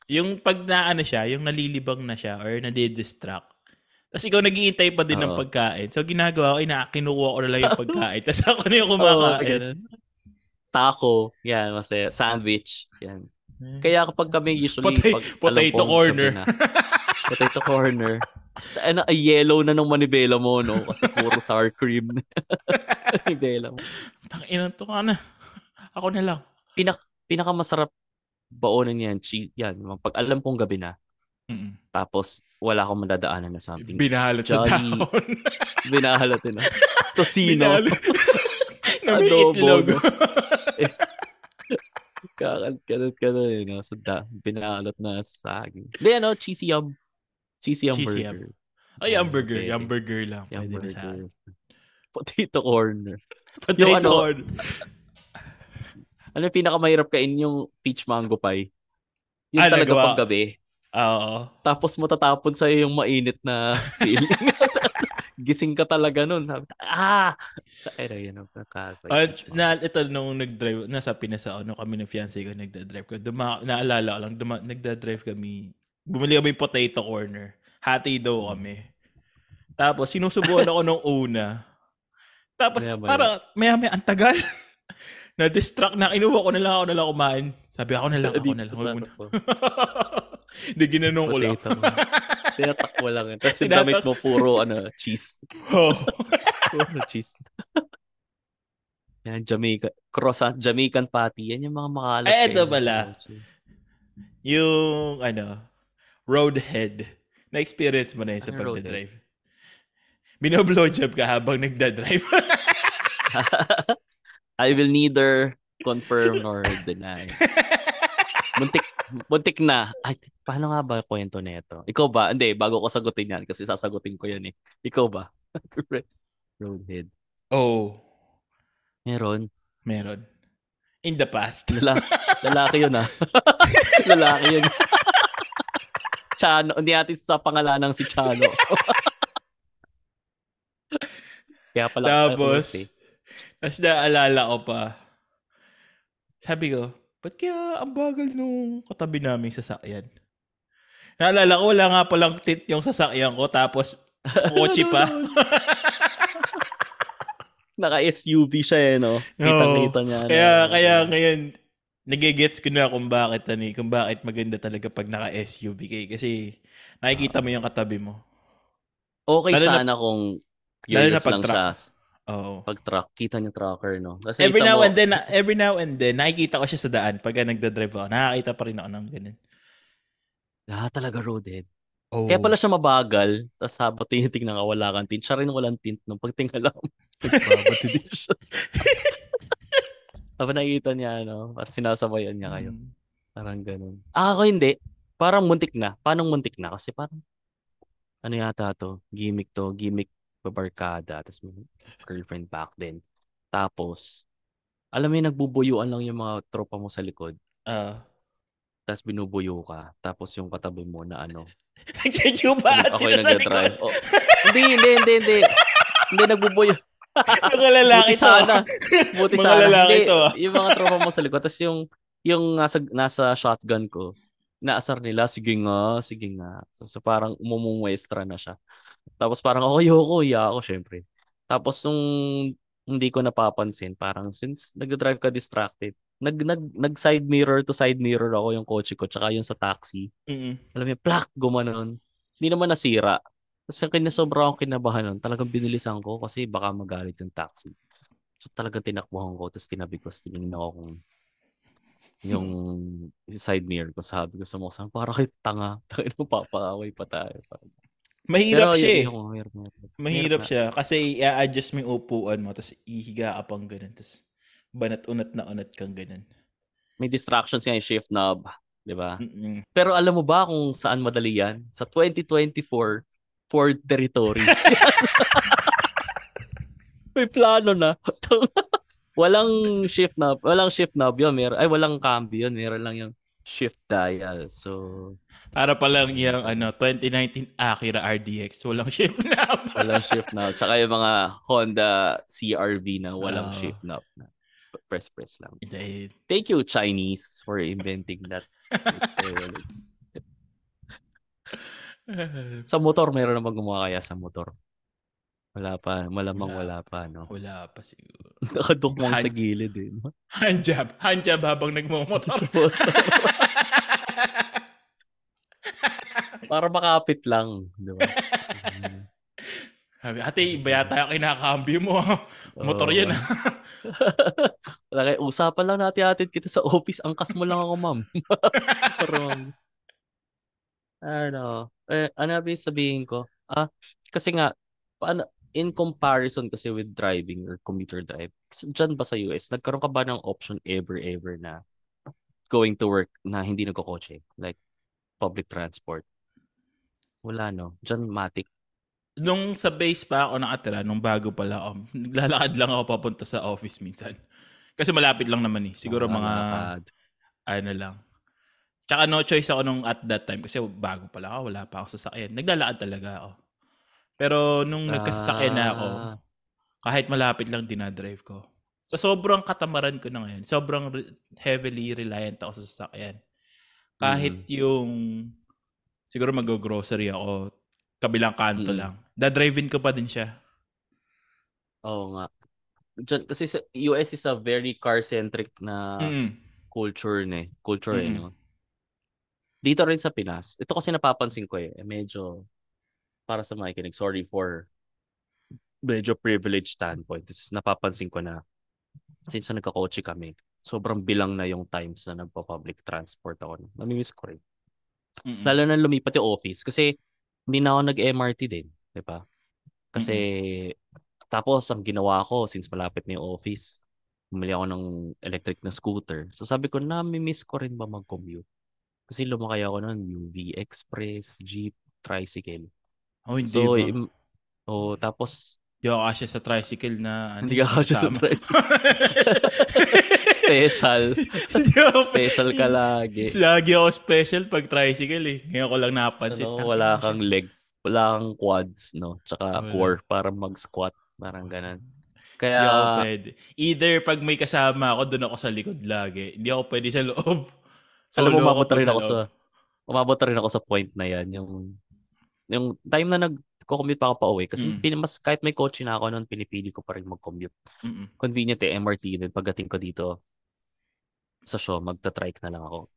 Yung pag naano siya, yung nalilibang na siya or nadidistract. Tapos ikaw nag-iintay pa din ng pagkain. So ginagawa ko, kinukuha ko na lang yung pagkain. Tapos ako na yung kumakain. Taco. Yan, masaya. Sandwich. Yan. Kaya kapag kami usually... Potato corner. Potato corner. Ano, yellow na ng manibela mo, no? Kasi puro sour cream. Manibela mo. Tanginan to ka na. Ako na lang. Pinakamasarap baonan yan. Yan. Pag alam kong gabi na. Mm-mm. Tapos wala akong madadaanan na something. Binahalot sa taon. Binahalot na. Tosino. Adobo. Kakalot eh, no? So, binahalot na saging. Then ano, cheesy hamburger. Ay, hamburger. Hamburger lang. Pwede na sa akin. Potato corner. Potato corner. Ano yung pinakamahirap kain? Yung peach mango pie. Yung talaga paggabi. Oo. Tapos matatapon sa'yo yung mainit na feeling. Gising ka talaga nun. Sabi, ito nung nag-drive, nasa Pinas ako, nung kami ng fiancé ko, nagda-drive ko. Naalala ko lang, nagda-drive kami. Bumili kami potato corner. Hati daw kami. Tapos sinusubuan ako nung una. Tapos para maya-maya, ang tagal. Na-distract na, inuwa ko na lang, ako kumain. Sabi ako na lang. Hindi, ginanong ko lang. Tinatakbo lang yun. Tapos yung damit mo puro cheese. Oh. Puro cheese. Yan, Jamaica. Croissant, Jamaican patty. Yan yung mga makalat. Eh, ito pala. Yung, roadhead. Na-experience mo na yun sa pagdadrive. Binoblowjob ka habang nagdadrive. I will neither confirm nor deny. Muntik na. Ay, paano nga ba kwento na ito? Ikaw ba? Hindi, bago ko sagutin yan kasi sasagutin ko yan eh. Ikaw ba? Roadhead. Oh. Meron. In the past. Lalaki yun ah. Lalaki yun. Chano. Hindi natin sa pangalanang si Chano. Kaya pala. Tapos naalala ko pa. Sabi ko, ba't kaya ang bagal nung katabi naming sasakyan? Naalala ko, wala nga palang tint yung sasakyan ko, tapos kotse pa. Naka-SUV siya eh, no? Kita-kita niya. Kaya ngayon, nagigets ko na kung bakit maganda talaga pag naka-SUV kayo. Kasi nakikita mo yung katabi mo. Okay, lalo sana na, kung curious lang siya. Oh. Pag truck, kita niya trucker, no? Kasi every now and then, nakikita ko siya sa daan pag nagdadrive ako. Nakakita pa rin ako ng ganun. Talaga roadhead. Oh. Kaya pala siya mabagal, tapos habang tinitingnan ka, wala kang tint. Siya rin walang tint nung pagtingala ko. Nagpapatid siya. Tapos nakikita niya, no? Sinasabayan niya kayo. Parang ganun. Ako hindi. Parang muntik na. Paano muntik na? Kasi parang, gimmick babarkada, tapos may girlfriend back then. Tapos, alam mo yung nagbubuyuan lang yung mga tropa mo sa likod. Tapos binubuyo ka. Tapos yung katabi mo na Nagsinyubaan sila sa likod. Oh. Hindi. Hindi nagbubuyo. Mga lalaki to. Buti sana. Hindi, yung mga tropa mo sa likod. Tapos yung nasa shotgun ko, naasar nila, sige nga. So parang umumuwestra na siya. Tapos parang ako, syempre. Tapos nung hindi ko napapansin, parang since nagdadrive ka distracted, nag side mirror to side mirror ako yung kotse ko tsaka yung sa taxi. Mm-hmm. Alam mo, plak, gumanon. Hindi naman nasira. Kasi sobra akong kinabahan nun. Talagang binilisan ko kasi baka magalit yung taxi. So talagang tinakbuhan ko, tapos tinabikos, tinignan ako kung yung side mirror ko. Sabi ko sa mukha, parang kayo tanga. Tayo na papaaway pa tayo. Mahirap siya eh. Mahirap siya. Kasi i-adjust mo yung upuan mo, tapos ihiga ka pang ganun, tapos banat-unat kang ganun. May distractions yan, yung shift knob, di ba? Pero alam mo ba kung saan madali yan? Sa 2024 Ford Territory. May plano na. Walang shift knob yun. Ay, walang cambio yun. Meron lang yung shift dial. So, para palang yung 2019 Acura RDX. Walang shift knob. Walang shift knob. Tsaka yung mga Honda CR-V na walang shift knob. Press lang. Indeed. Thank you, Chinese, for inventing that. Sa motor, meron na gumawa kaya sa motor? Wala pa. Malamang wala pa, no? Wala pa siguro. Nakadukmang sa gilid, eh. No? Handjab habang nagmumotor. Para makapit lang, di ba? Ate, iba yata yung kinakambyo mo. Motor yan. Usapan lang natin atin kita sa office. Angkas mo lang ako, ma'am. Ano ba yung sabihin ko? Kasi nga, paano, in comparison kasi with driving or commuter drive, dyan ba sa US, nagkaroon ka ba ng option ever na going to work na hindi nagkakotse? Like, public transport? Wala, no? Dyan, matik. Nung sa base pa ako nakatira, nung bago pala ako, naglalakad lang ako papunta sa office minsan. Kasi malapit lang naman eh. Siguro mga nakad. Ano lang. Tsaka no choice ako nung at that time. Kasi bago pala ako, wala pa akong sasakyan. Naglalakad talaga ako. Pero nung nagkasasakyan na ako, kahit malapit lang dinadrive ko. So sobrang katamaran ko na ngayon. Sobrang heavily reliant ako sa sasakyan. Kahit yung, siguro mag-grocery ako, kabilang kanto lang. Da-drive-in ko pa din siya. Oo nga. Kasi sa US is a very car-centric na culture na eh. No? Dito rin sa Pinas. Ito kasi napapansin ko eh. Medyo, para sa makikinig, sorry for medyo privileged standpoint. This, napapansin ko na since na nagkakotse kami, sobrang bilang na yung times na nagpa-public transport ako. Namimiss ko rin. Lalo na lumipat yung office. Kasi hindi na ako nag-MRT din, di ba? Kasi, tapos ang ginawa ko, since malapit na yung office, bumili ako ng electric na scooter. So sabi ko, nami-miss ko rin ba mag-commute? Kasi lumakay ako nun, UV Express, Jeep, Tricycle. Oh, hindi so, ba? Tapos, hindi ako kasya sa tricycle na hindi ka kasya sa tricycle. Special ka lagi. Lagi ako special pag tricycle eh. Ngayon ko lang napansin. So, wala kang leg. Wala kang quads, no? Tsaka core para mag-squat. Parang ganun. Kaya, hindi ako pwede. Either pag may kasama ako, doon ako sa likod lagi. Hindi ako pwede sa loob. So, alam mo, umabot rin ako sa point na yan. Yung time na nag-commute pa ako pa-uwi. Kasi mas kahit may kotse na ako noon, pinipili ko pa rin mag-commute. Convenient eh, MRT. Then pagdating ko dito sa show, magta-trike na lang ako.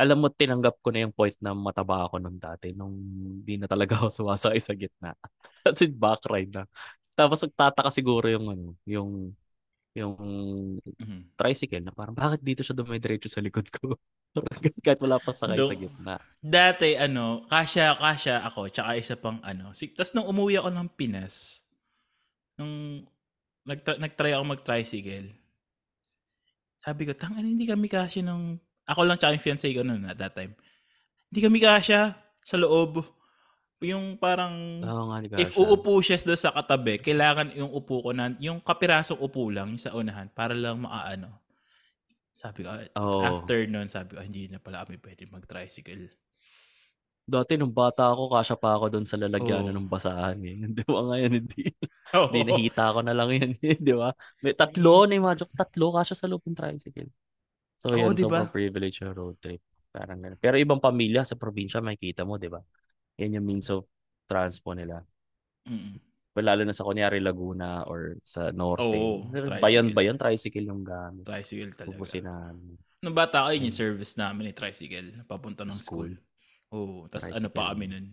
Alam mo, tinanggap ko na yung point na mataba ako noon dati. Nung di na talaga ako sumasakay sa gitna. As in, back ride na. Tapos nagtataka siguro yung tricycle na parang bakit dito siya dumidiretso sa likod ko kahit wala pa sakay sa gitna. Dati kasya ako tsaka isa pang tas nung umuwi ako ng Pinas nung nagtry ako mag-tricycle sabi ko tangina hindi kami kasya nung ako lang tsaka yung fiancé ko noon at that time hindi kami kasya sa loob yung parang if uupo siya doon sa katabi kailangan yung upo ko na yung kapirasong upo lang yung sa unahan para lang makaano sabi ko after noon sabi ko hindi na pala kami pwede mag-tricycle dati nung bata ako kasya pa ako doon sa lalagyan ng basahan eh. Hindi ba ngayon hindi nahita ko na lang yun di ba may tatlo kasya sa loob ng tricycle so yun diba? Super privilege yung road trip parang ganun pero ibang pamilya sa probinsya makikita mo di ba yan yung means of transpo nila. Well, lalo na sa kunyari Laguna or sa Norte. Bayan tricycle yung gamit. Tricycle talaga. Pupusin namin. Nung bata ko, yun yung service namin yung tricycle. Papunta ng school. Oo. Tapos pa kami nun?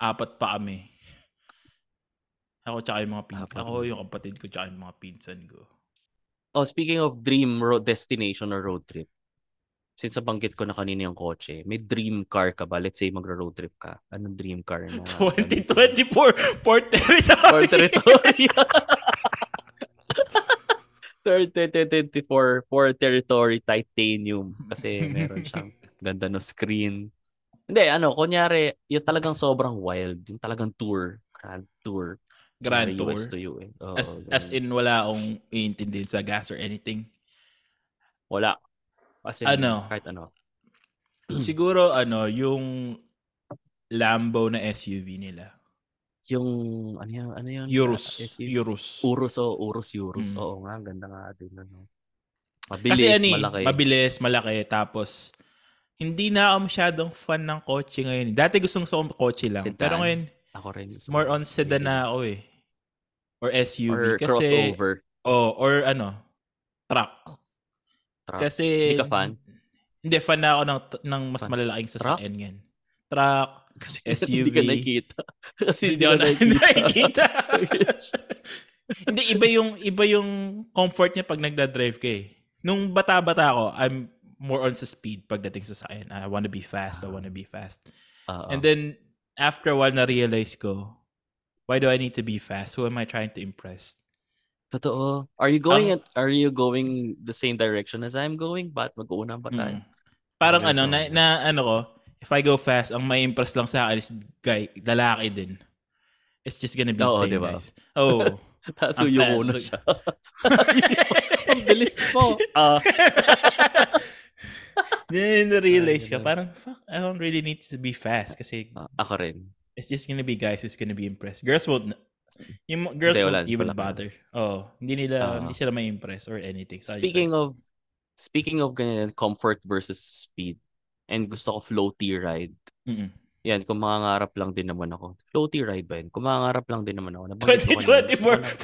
4 pa kami. Ako tsaka yung mga pinsan. Ako yung kapatid ko tsaka yung mga pinsan ko. Oh, speaking of dream road destination or road trip. Since nabanggit ko na kanina yung kotse, may dream car ka ba? Let's say magra-road trip ka. Anong dream car na? 2024 Ford Territory! Ford Territory! 2024 Ford Territory Titanium. Kasi meron siyang ganda na screen. Hindi, ano, kunyari, yung talagang sobrang wild. Yung talagang tour. Grand tour. US to US. Oh, as in, wala akong iintindihin sa gas or anything? Wala. As in, ano? Kahit ano. Siguro, ano, yung Lambo na SUV nila. Yung, ano yun? Urus. Mm. Oo nga, ganda nga din. Ano. Mabilis, kasi, malaki. Mabilis, malaki. Tapos, hindi na ako masyadong fan ng kotse ngayon. Dati gusto ko kotse lang. Sedan. Pero ngayon, ako rin. More on sedan na ako eh. Or SUV. Or kasi, crossover. Oh, or ano, truck. Kasi, hindi ka fan? Hindi, fan na ako ng mas malalaking sasakyan ngayon. Truck, SUV. Hindi ka nakikita. Kasi hindi ako nakikita. Hindi, iba yung comfort niya pag nagdadrive ka eh. Nung bata-bata ako, I'm more on sa speed pagdating sa akin. I wanna be fast. Uh-huh. And then, after a while, na-realize ko, why do I need to be fast? Who am I trying to impress? Totoo. Are you going the same direction as I'm going? Ba't mag-uunang pa tayo? Parang ano, ko, if I go fast, ang may impress lang sa akin is lalaki din. It's just gonna be the same, diba? Guys. Oh, tapos yung una siya. Ang bilis mo. Then na-realize ka, parang, fuck, I don't really need to be fast kasi ako rin. It's just gonna be guys who's gonna be impressed. Girls won't even bother. Oh, hindi sila may impress or anything. So speaking of ganyan, comfort versus speed, and gusto ko floaty ride. Mm-mm. Yan, kumangarap lang din naman ako. 2024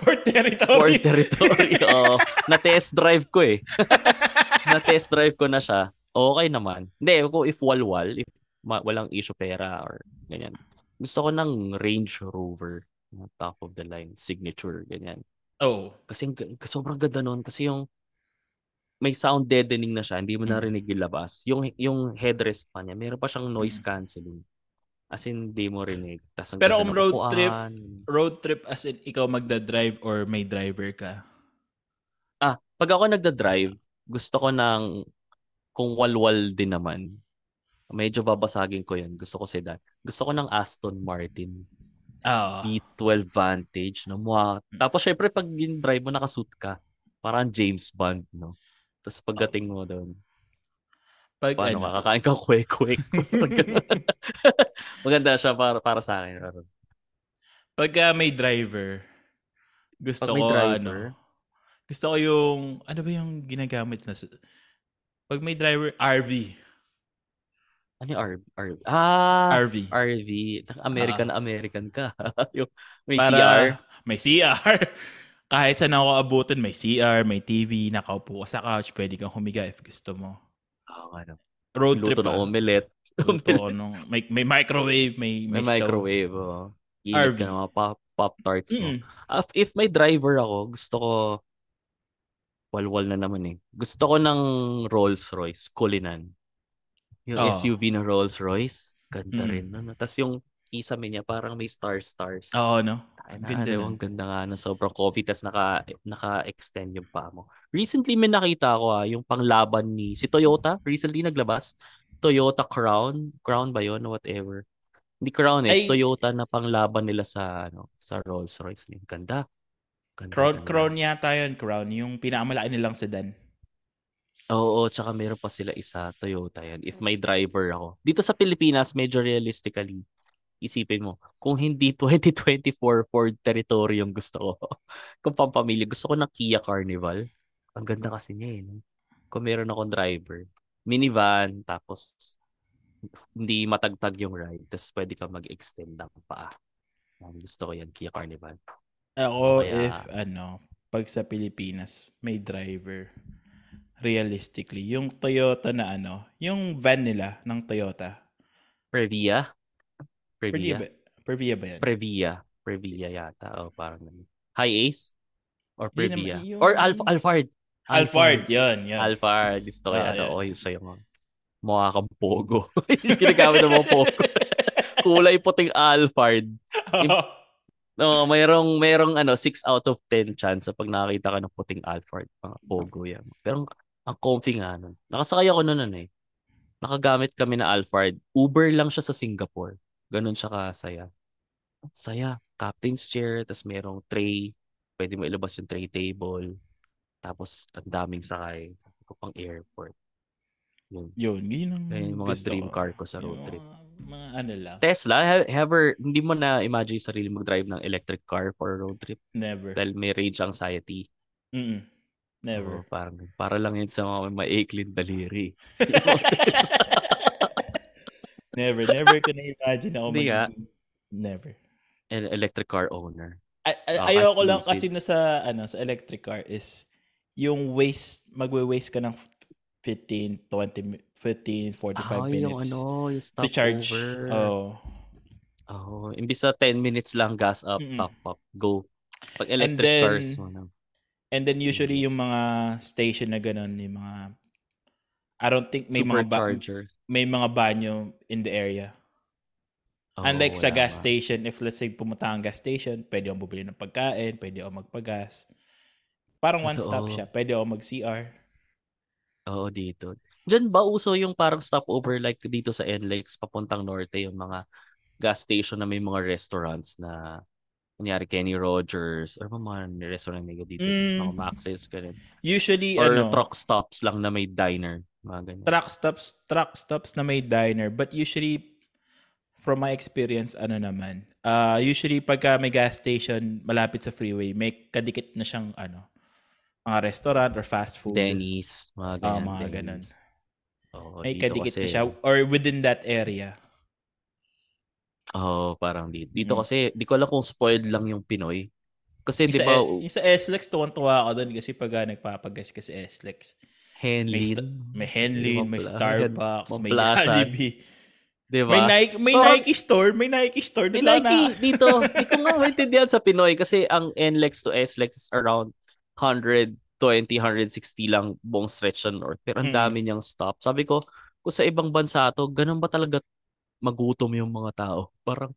Ford Territory. Ford Territory, oo. Na-test drive ko na siya. Okay naman. Hindi, if walwal, if walang issue pera or ganyan. Gusto ko ng Range Rover. Top of the line, signature, ganyan. Oh. Kasi sobrang ganda nun. Kasi yung may sound deadening na siya. Hindi mo narinig yung labas. Yung headrest pa niya, meron pa siyang noise cancelling. As in, di mo rinig. Pero kung road trip as in ikaw magdadrive or may driver ka? Ah, pag ako nagdadrive, gusto ko ng kung walwal din naman. Medyo babasagin ko yan. Gusto ko sedan. Gusto ko ng Aston Martin. B12 Vantage. No? Tapos syempre, pag in-drive mo, nakasuit ka. Parang James Bond, no? Tapos pagdating mo doon, paano makakain ka kwek-kwek? Maganda siya para sa akin. Pagka may driver, gusto ko yung, ano ba yung ginagamit na, pag may driver, RV. Ano yung RV? Ah, RV. American ka. Yung, may para, CR. May CR. Kahit saan ako abutin, may CR, may TV, nakaupo ka sa couch, pwede kang humiga if gusto mo. Oh, ano. Road trip na omelette. May microwave, may microwave. Oh. Init ka ng pop-tarts mo. If may driver ako, gusto ko walwal na naman eh. Gusto ko ng Rolls-Royce, Cullinan. Yung SUV na Rolls-Royce, ganda rin. No? Tapos yung kisame niya, parang may stars. Oo, no? Ang ganda nga. No? Sobrang coffee. Tapos naka-extend yung paa mo. Recently, may nakita ko yung panglaban ni si Toyota. Recently, naglabas. Toyota Crown. Crown ba yun? Whatever. Hindi Crown eh. Toyota na panglaban nila sa Rolls-Royce. Ganda. Crown yata yun. Crown. Yung pinakamalaki nilang sedan. Oo, tsaka meron pa sila isa. Toyota yan. If may driver ako. Dito sa Pilipinas, medyo realistically, isipin mo, kung hindi 2024 Ford Territory yung gusto ko. Kung pampamilya, gusto ko ng Kia Carnival. Ang ganda kasi niya eh. No? Kung meron akong driver. Minivan, tapos hindi matagtag yung ride. Tapos pwede ka mag-extend ng paa. Gusto ko yan, Kia Carnival. Ako, kaya, pag sa Pilipinas, may driver. Realistically, yung Toyota na yung van nila ng Toyota. Previa ba yan? Previa yata. O, parang High Ace? Or Previa? Or Alphard. Yan. Alphard. Gusto ko yan. O, yun sa'yo. Mukha kang pogo. Kinagamit na mga pogo. Kulay puting Alphard. No, mayroong 6 out of 10 chance pag nakakita ka ng puting Alphard. Mga pogo yan. Pero ang comfy nga nun. Nakasakay ako nun eh. nakagamit kami na Alphard. Uber lang siya sa Singapore. Ganun siya kasaya. Saya. Captain's chair, tapos merong tray. Pwede mo ilabas yung tray table. Tapos ang daming sakay. Ako pang airport. Yun, mga dream car ko sa road trip. Mga ano lang. Tesla, ever, hindi mo na-imagine sarili mag-drive ng electric car for a road trip? Never. Dahil may rage anxiety. Mm-mm. Never. So, parang, para lang yun sa mga maiklin daliri. never ko na-imagine ako magiging. Never. An electric car owner. Ayoko lang kasi na sa electric car is yung waste, magwe-waste ka ng 15, 45 minutes yung to charge. Imbis na 10 minutes lang gas up, pop, go. Pag electric cars. And then usually yung mga station na ganun, yung mga, I don't think may mga banyo in the area. Unlike sa gas station, if let's say pumunta ang gas station, pwede akong bumili ng pagkain, pwede akong magpagas. Parang one-stop siya. Pwede akong mag-CR. Oo, dito. Diyan ba uso yung parang stopover like dito sa S-Lex papuntang norte yung mga gas station na may mga restaurants na kunyari Kenny Rogers or mga restaurant na dito mga Max's ganun. Usually or truck stops lang na may diner, mga ganyan. Truck stops na may diner, but usually from my experience usually pagka may gas station malapit sa freeway, may kadikit na siyang mga restaurant or fast food. Denny's. Mga ganun. Oh, may kadikit kasi, na siya. Or within that area. Parang dito. Dito kasi, di ko alam kung spoiled lang yung Pinoy. Kasi di ba... Yung sa S-Lex, tuwan-tuwa ako doon kasi pag nagpapagas kasi S-Lex. Henlin. May Henlin, may Starbucks, may Jollibee. Diba? May Nike store. May Nike dito. Di ko nga maintindihan sa Pinoy kasi ang N-Lex to S-Lex is around 120, 160 lang buong stretch sa north. Pero ang dami niyang stop. Sabi ko, kung sa ibang bansa to, ganun ba talaga magutom yung mga tao? Parang,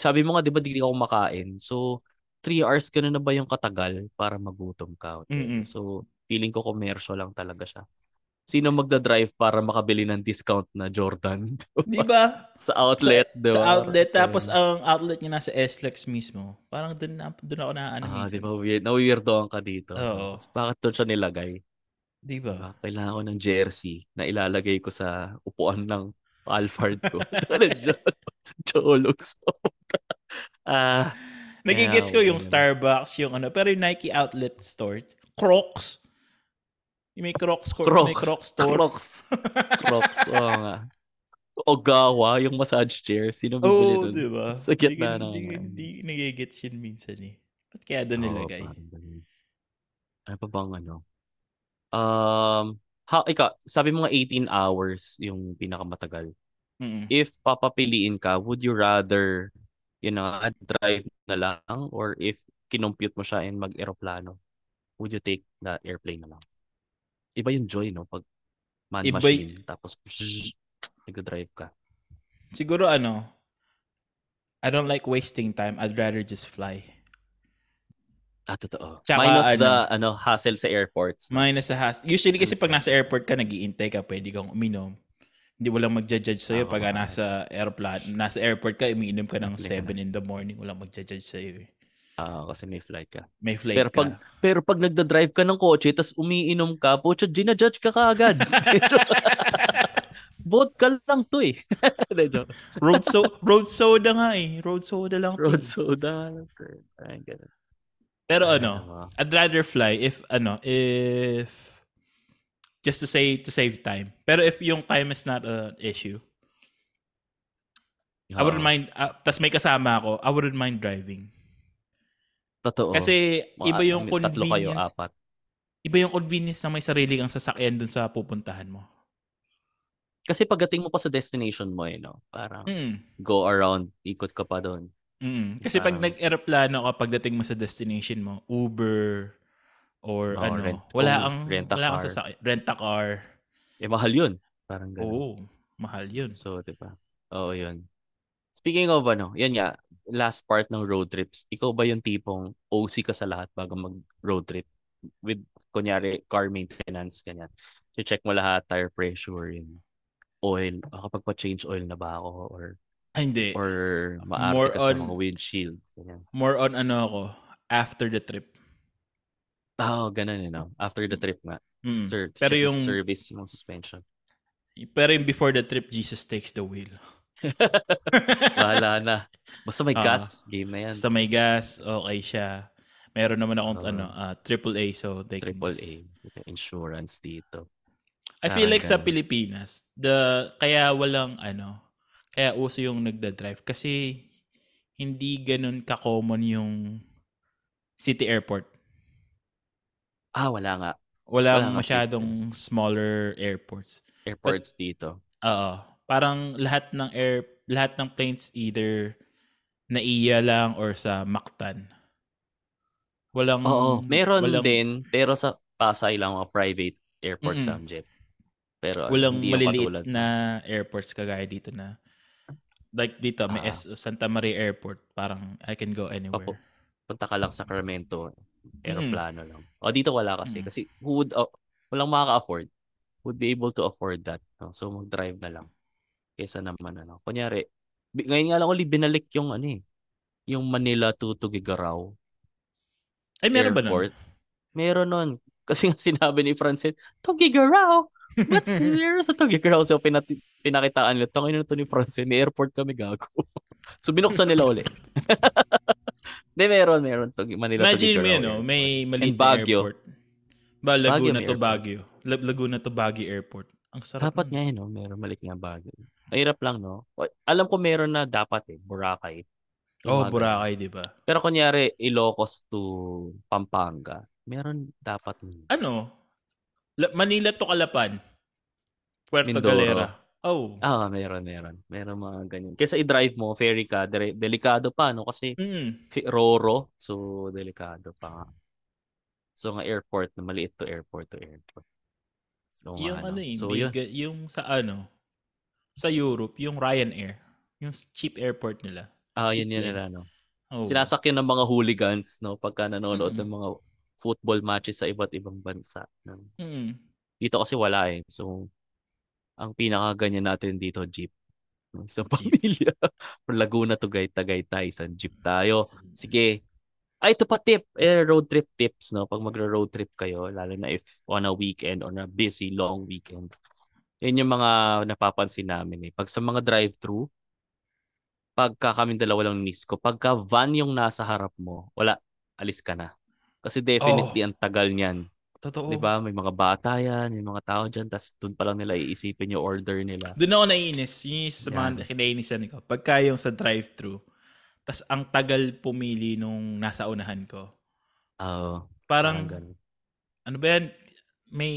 sabi mo nga, di ba, di ako makain. So, 3 hours ganun na ba yung katagal para magutom ka? So, feeling ko komersyo lang talaga siya. Sino magdadrive para makabili ng discount na Jordan? Di ba? Sa outlet, di ba? Sa outlet. Tapos ang outlet niya nasa S-Lex mismo. Parang doon ako di ba? Naweirdoan ka dito. Oo. Bakit doon siya nilagay? Di ba? Kailangan ko ng jersey na ilalagay ko sa upuan ng Alphard ko. Jolux. Nagigets ko yung Starbucks, yung Pero yung Nike outlet store, Crocs. May Crocs store. Crocs. Oo nga. Ogawa, yung massage chair. Sino bibili doon? Diba? Sa gitna na. Hindi nagigets yun minsan eh. Ba't kaya doon nilagay? Ano pa bang sabi mo nga 18 hours yung pinakamatagal. If papapiliin ka, would you rather drive na lang or if kinompute mo siya and mag-aeroplano, would you take the airplane na lang? Iba yung joy, no? Pag man-machine, tapos nag-drive ka. Siguro, I don't like wasting time. I'd rather just fly. Totoo. Tsaka, minus the hassle sa airports. Minus the hassle. Usually kasi pag nasa airport ka, nag-iintay ka, pwede kang uminom. Hindi walang mag-judge sa'yo. Pag nasa airport ka, umiinom ka ng 7 in the morning. Walang mag-judge sa'yo eh. Kasi may flight ka. Pero pag nagda-drive ka ng kotse, tas umiinom ka, pocha, ginajudge ka kaagad. Vodka lang to eh. Road soda nga eh. Road soda lang to. Road soda. Pero I'd rather fly if just to save time. Pero if yung time is not an issue, I wouldn't mind, tas may kasama ako, I wouldn't mind driving. Totoo. Kasi iba yung convenience. Tatlo kayo, apat. Iba yung convenience na may sarili kang sasakyan dun sa pupuntahan mo. Kasi pagdating mo pa sa destination mo, parang go around, ikot ka pa dun. Kasi pag nag-aeroplano ka, pagdating mo sa destination mo, Uber or rent a car. Mahal yun. Parang ganun. Oo, mahal yun. So, diba? Oo, yun. Speaking of yun nga, last part ng road trips, ikaw ba yung tipong OC ka sa lahat bago mag-road trip? With, kunyari, car maintenance, ganyan. i-check mo lahat, tire pressure, yun. Oil, kapagpa-change oil na ba ako or hindi. Or maarte ka sa mga windshield. Ganyan. More on ano ako, after the trip. Oh, ganun yun. Know? After the trip nga. Mm. Sir, pero yung service, yung suspension. Pero yung before the trip, Jesus takes the wheel. Bahala na. Basta may gas, game na yan. Basta may gas, okay siya. Meron naman akong AAA, so they can AAA, insurance dito. I feel like sa Pilipinas, kaya walang ano, kaya uso yung nagda-drive kasi hindi ganun ka-common yung city airport. Ah, wala nga. Walang masyadong smaller airports. But dito. Oo. Parang lahat ng planes either na iya lang or sa Mactan. Walang meron din pero sa Pasay lang mga private airports Samjet. Pero walang maliliit na airports kagaya dito na like dito may Santa Maria Airport, parang I can go anywhere. Punta ka lang sa Sacramento, aeroplano lang. O dito wala kasi who would walang makaka-afford would be able to afford that. So mag-drive na lang. Kesa naman ano. Kunyari, ngayon nga lang ulit binalik yung ano eh. Yung Manila to Tuguegarao. Ay, meron airport. Ba nun? Meron nun. Kasi nga sinabi ni Francine, Tuguegarao! What's there sa Tuguegarao? So pinakitaan nila, tangin na to ni Francine, may airport kami gago. So binuksan nila ulit. Hindi, meron. Manila to Tuguegarao. Imagine mo yan, no? May maliit na airport. Ba, Laguna to Baguio. Laguna to Baguio Airport. Ang sarap. Dapat nga yun, no? Meron maliit na Baguio. Mahirap lang, no? Alam ko meron na dapat eh. Boracay. Boracay, di ba? Pero kunyari, Ilocos to Pampanga. Meron dapat. Ano? Manila to Calapan. Puerto Mindoro. Galera. Oh. Ah, meron. Meron mga ganyan. Kesa i-drive mo, ferry ka, delikado pa, no? Kasi Roro, so delikado pa. So, nga airport, na maliit to airport to airport. So, yung ano eh. So, yung sa ano, sa Europe, yung Ryanair, yung cheap airport nila. Ah, cheap yun nila, no? Oh. Sinasakyan ng mga hooligans, no? Pagka nanonood ng mga football matches sa iba't ibang bansa. No? Mm-hmm. Dito kasi wala eh. So, ang pinakaganyan natin dito, jeep. No? So, pamilya. Laguna to Tagaytay, isang jeep tayo. Sige. Ay, ito pa tip. Road trip tips, no? Pag mag-road trip kayo, lalo na if on a weekend, on a busy, long weekend. Yan yung mga napapansin namin eh. Pag sa mga drive-thru, pagka kaming dalawa lang nisko, pagka van yung nasa harap mo, wala, alis ka na. Kasi definitely ang tagal niyan. Totoo. Diba? May mga bata yan, may mga tao dyan, tapos doon pa lang nila iisipin yung order nila. Doon ako naiinis. Yung isa sa mga kinainisan ko. Pagka yung sa drive-thru, tapos ang tagal pumili nung nasa unahan ko. Oo. Parang, ano ba yan? May...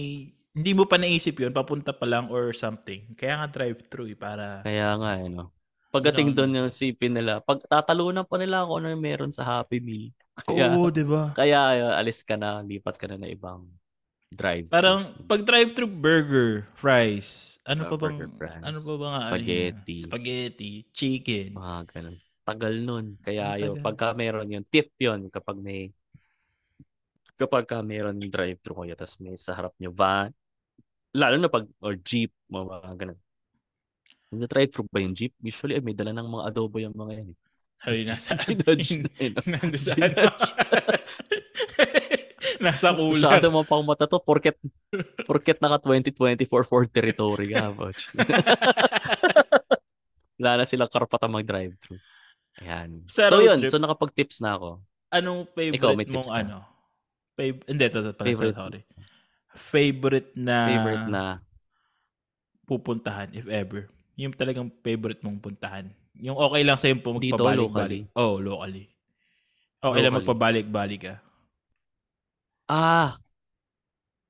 Hindi mo pa naisip yun, papunta pa lang or something. Kaya nga drive-thru eh, para... Kaya nga, eh, no? Pagdating doon yung sipin nila, pag tatalunan pa nila kung ano meron sa Happy Meal. Kaya, oo, diba? Kaya alis ka na, lipat ka na ibang drive. Parang pag drive-thru, burger, fries, ano pa bang spaghetti, chicken. Mga ganun. Tagal nun. Kaya yun, pagka meron yun, tip yun kapag meron yung drive-thru kaya tapos may sa harap nyo van, lalo na pag or jeep mga ganun. Nag-drive-thru ba yung jeep? Usually may dala ng mga adobo yung mga yan. Ay, nasa kulang. Masyado mo pang mata to porket naka 2024 Ford Territory. Wala na silang karapatang mag-drive-thru. Ayan. So yun, trip, so nakapag-tips na ako. Anong favorite mong ano? Favorite na pupuntahan if ever. Yung talagang favorite mong puntahan. Yung okay lang sa'yo po magpabalik-balik. Oh, locally. Okay lang magpabalik-balik ka. Ah!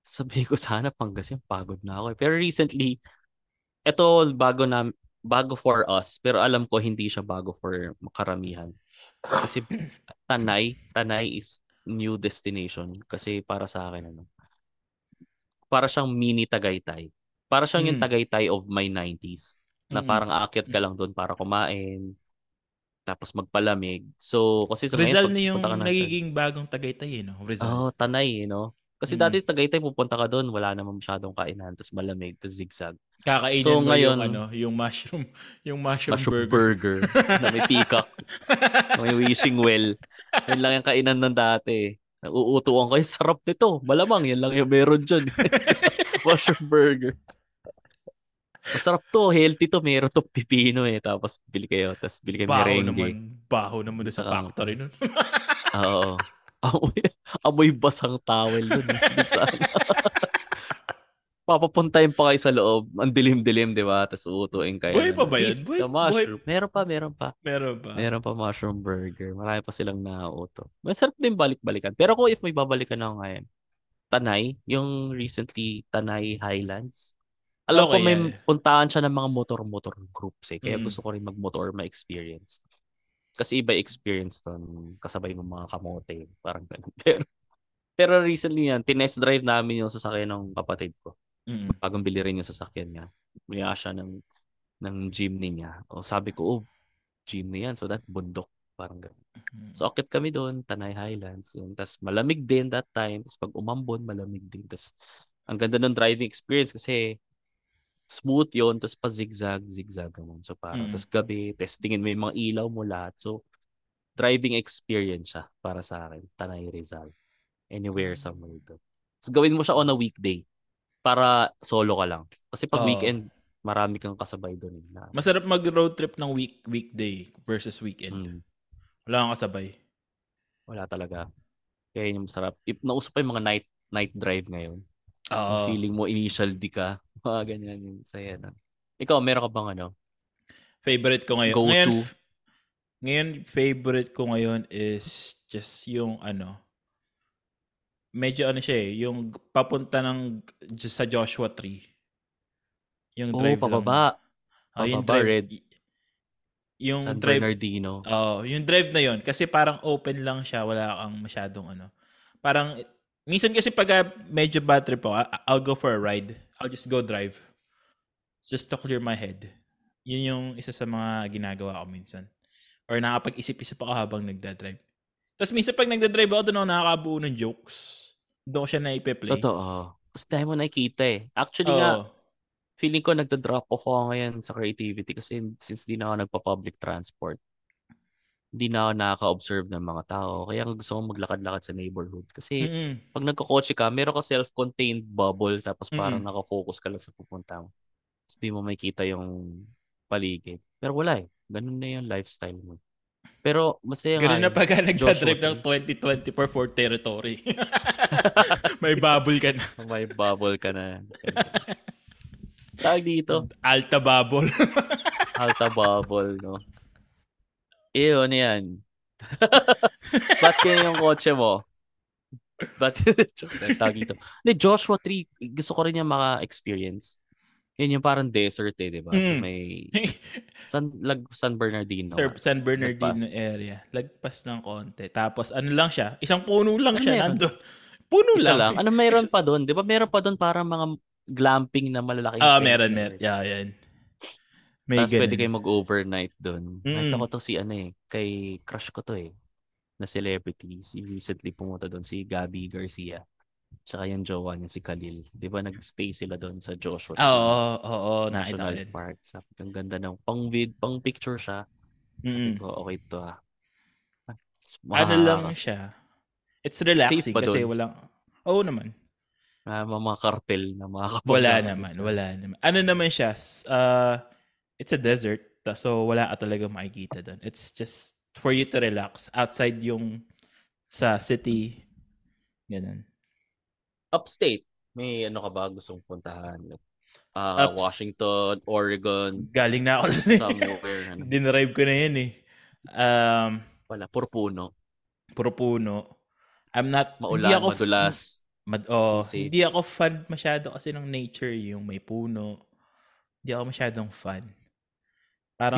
Sabi ko sana Pangasinan, pagod na ako. Pero recently, ito bago for us. Pero alam ko hindi siya bago for makaramihan. Kasi Tanay is new destination kasi para sa akin ano. Para siyang mini Tagaytay. Para siyang yung Tagaytay of my 90s na parang aakyat ka lang doon para kumain tapos magpalamig. So kasi sa Rizal na yung nagiging bagong Tagaytay eh no. Rizal. Oh, Tanay eh no. Kasi dati Tagaytay pupunta ka doon, wala namang masyadong kainan, tapos malamig, tapos zigzag. Kakainin so, mo ngayon, yung mushroom burger na may peacock, may wishing well. Yun lang yung kainan ng dati. Nauutuan kayo, sarap nito. Malamang, yan lang yung meron dyan. Mushroom burger. Masarap to, healthy to, meron to pipino eh. Tapos bili kayo, merengue. Baho naman sa factory nun. Oo. Amoy basang towel dun. Papapuntahin pa kayo sa loob. Ang dilim-dilim, di ba? Tapos uutuin kayo. Buhay pa ba yan? Meron pa. Meron pa mushroom burger. Marami pa silang nauuto. Masarap din balik-balikan. Pero kung if may babalikan ako ngayon, Tanay, yung recently Tanay Highlands. Alam ko may puntahan siya ng mga motor-motor groups eh. Kaya gusto ko rin mag-motor ma-experience. Kasi iba experience doon kasabay ng mga kamote, parang ganun. Pero recently yan, tinest drive namin yung sasakyan ng kapatid ko. Bagong bili rin yung sasakyan niya. Bumili siya ng jeepney niya. O sabi ko, jeepney yan. So that bundok, parang ganun. So akit kami doon, Tanay Highlands. Tapos malamig din that time. Tapos pag umambon, malamig din. Tapos ang ganda ng driving experience kasi smooth yon, tapos pa zigzag naman. So parang tapos gabi, testingin mo yung mga ilaw mo lahat. So driving experience siya para sa akin, Tanay Rizal. Anywhere somewhere ito. Tapos gawin mo siya on a weekday para solo ka lang. Kasi pag weekend, marami kang kasabay doon. Masarap mag road trip ng weekday versus weekend. Wala kang kasabay. Wala talaga. Kaya yun yung masarap. If nausap pa yung mga night drive ngayon. Feeling mo initial di ka. Mga ganyan yung saya na. Ikaw, meron ka bang ano? Favorite ko ngayon. Ngayon, favorite ko ngayon is just yung ano. Medyo ano siya eh. Yung papunta ng sa Joshua Tree. Yung drive pababa. Yung drive. Red. Yung San drive, Bernardino. Yung drive na yun. Kasi parang open lang siya. Wala kang masyadong ano. Parang minsan kasi pag medyo bad trip ako, I'll go for a ride. I'll just go drive. Just to clear my head. Yun yung isa sa mga ginagawa ko minsan. Or nakapag-isip-isip ako habang nagdadrive. Tapos minsan pag nagdadrive ako, doon ako nakakabuo ng jokes. Doon siya na ipe-play. Totoo. Kasi dahil mo nakikita eh. Actually nga, feeling ko nagda-drop off ako ngayon sa creativity kasi since di na ako nagpa-public transport. Hindi na ako nakaka-observe ng mga tao. Kaya gusto kong maglakad-lakad sa neighborhood. Kasi pag nagkakotse ka, meron ka self-contained bubble tapos parang nakafocus ka lang sa pupunta mo. Tapos di mo makikita yung paligid. Pero wala eh. Ganun na yung lifestyle mo. Pero masaya nga. Ganun na pagka nagdadrive ng 2024 Ford Territory. May bubble ka na. May bubble ka na. Tag dito. Alta bubble. Alta bubble, no? Iyon yan. Ba't yun yung kotse mo? Ba't yun? Tawag dito. Joshua Tree, gusto ko rin yung maka-experience. Yun yung parang desert eh, di ba? So may San Bernardino. San Bernardino lagpas. Area. Lagpas ng konti. Tapos ano lang siya? Isang puno lang siya. Nandun. Puno lang. Lang. Ano mayroon pa doon? Di ba mayroon pa doon parang mga glamping na malalaking. Meron. Yeah, yan. Tapos pwede kayo mag-overnight doon. Nakita ko to si ano eh. Kay crush ko to eh. Na celebrity. Si recently pumunta doon si Gabby Garcia. Tsaka yung jowa niya si Khalil. Di ba nag-stay sila doon sa Joshua? Oo. National Park. Sabi ko, ang ganda ng pang-picture siya. Sabi ko, okay to ah. Ano lang siya. It's relaxing kasi walang. Oo naman. Mga kartel na mga kapag. Wala naman. Ano naman siya? It's a desert, so wala ka talaga makikita doon. It's just for you to relax outside yung sa city. Ganun. Upstate, may ano ka ba gustong puntahan? Washington, Oregon. Galing na ako doon. Somewhere. Ano. Dinrive ko na yan eh. Wala, puro puno. I'm not, maulan, madulas. Hindi ako fan masyado kasi ng nature, yung may puno. Hindi ako masyadong fan. Parang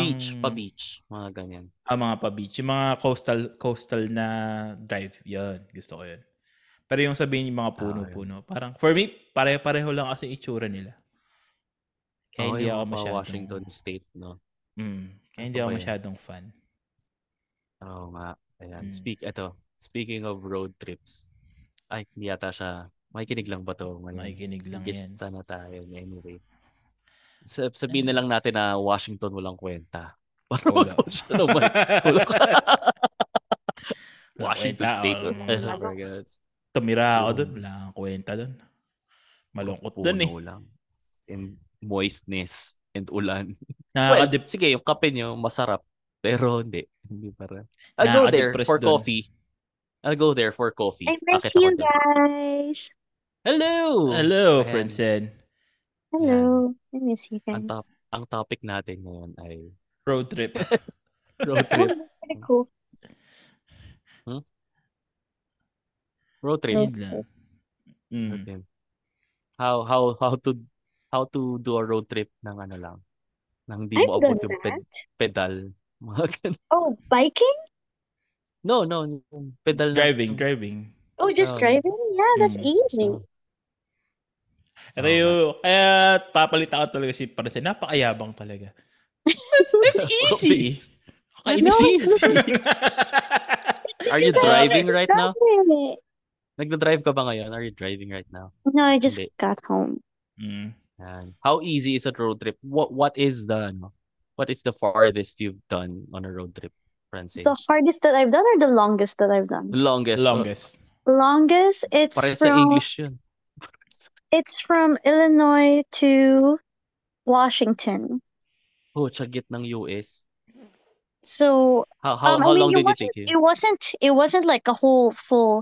beach, mga ganyan. Mga pa-beach. Yung mga coastal na drive, yun. Gusto ko yun. Pero yung sabihin yung mga puno-puno, parang, for me, pare-pareho lang kasi itsura nila. Kaya hindi ako masyadong Washington State, no? Kaya hindi ako masyadong fan. Oo nga. Speaking of road trips, ay, hindi yata siya Makikinig lang ba to? Makikinig lang yan. Sana tayo. Anyway. Sabihin na lang natin na Washington walang kwenta. Para mag-coach na naman. Washington State. Tumira ako doon. Wala kang kwenta doon. Malungkot doon eh. And moistness and ulan. Sige, yung kape nyo masarap. Pero hindi. Hindi para. I'll go there for coffee. I miss you guys. Hello! Hello, Francine. Hello. I miss you guys. Ang topic natin ngayon ay road trip. Road trip. That's pretty cool. Huh? Road trip. Mm. How to do a road trip ng ano lang. Nang di mo abot yung pedal. Oh, biking? No. Pedal driving. Oh, just driving? Yeah, that's easy. Kaya papalit ako talaga si Francine. Napakayabang talaga. That's easy. It's easy. Are you driving right now? Nagda-drive ka ba ngayon? Are you driving right now? No, I just got home. Mm. How easy is a road trip? What is the farthest you've done on a road trip, Francine? The hardest that I've done or the longest that I've done? Longest. Longest, it's Parang from... English yun. It's from Illinois to Washington. Oh, sa gitnang US. So, how long did you take it? It wasn't like a whole full...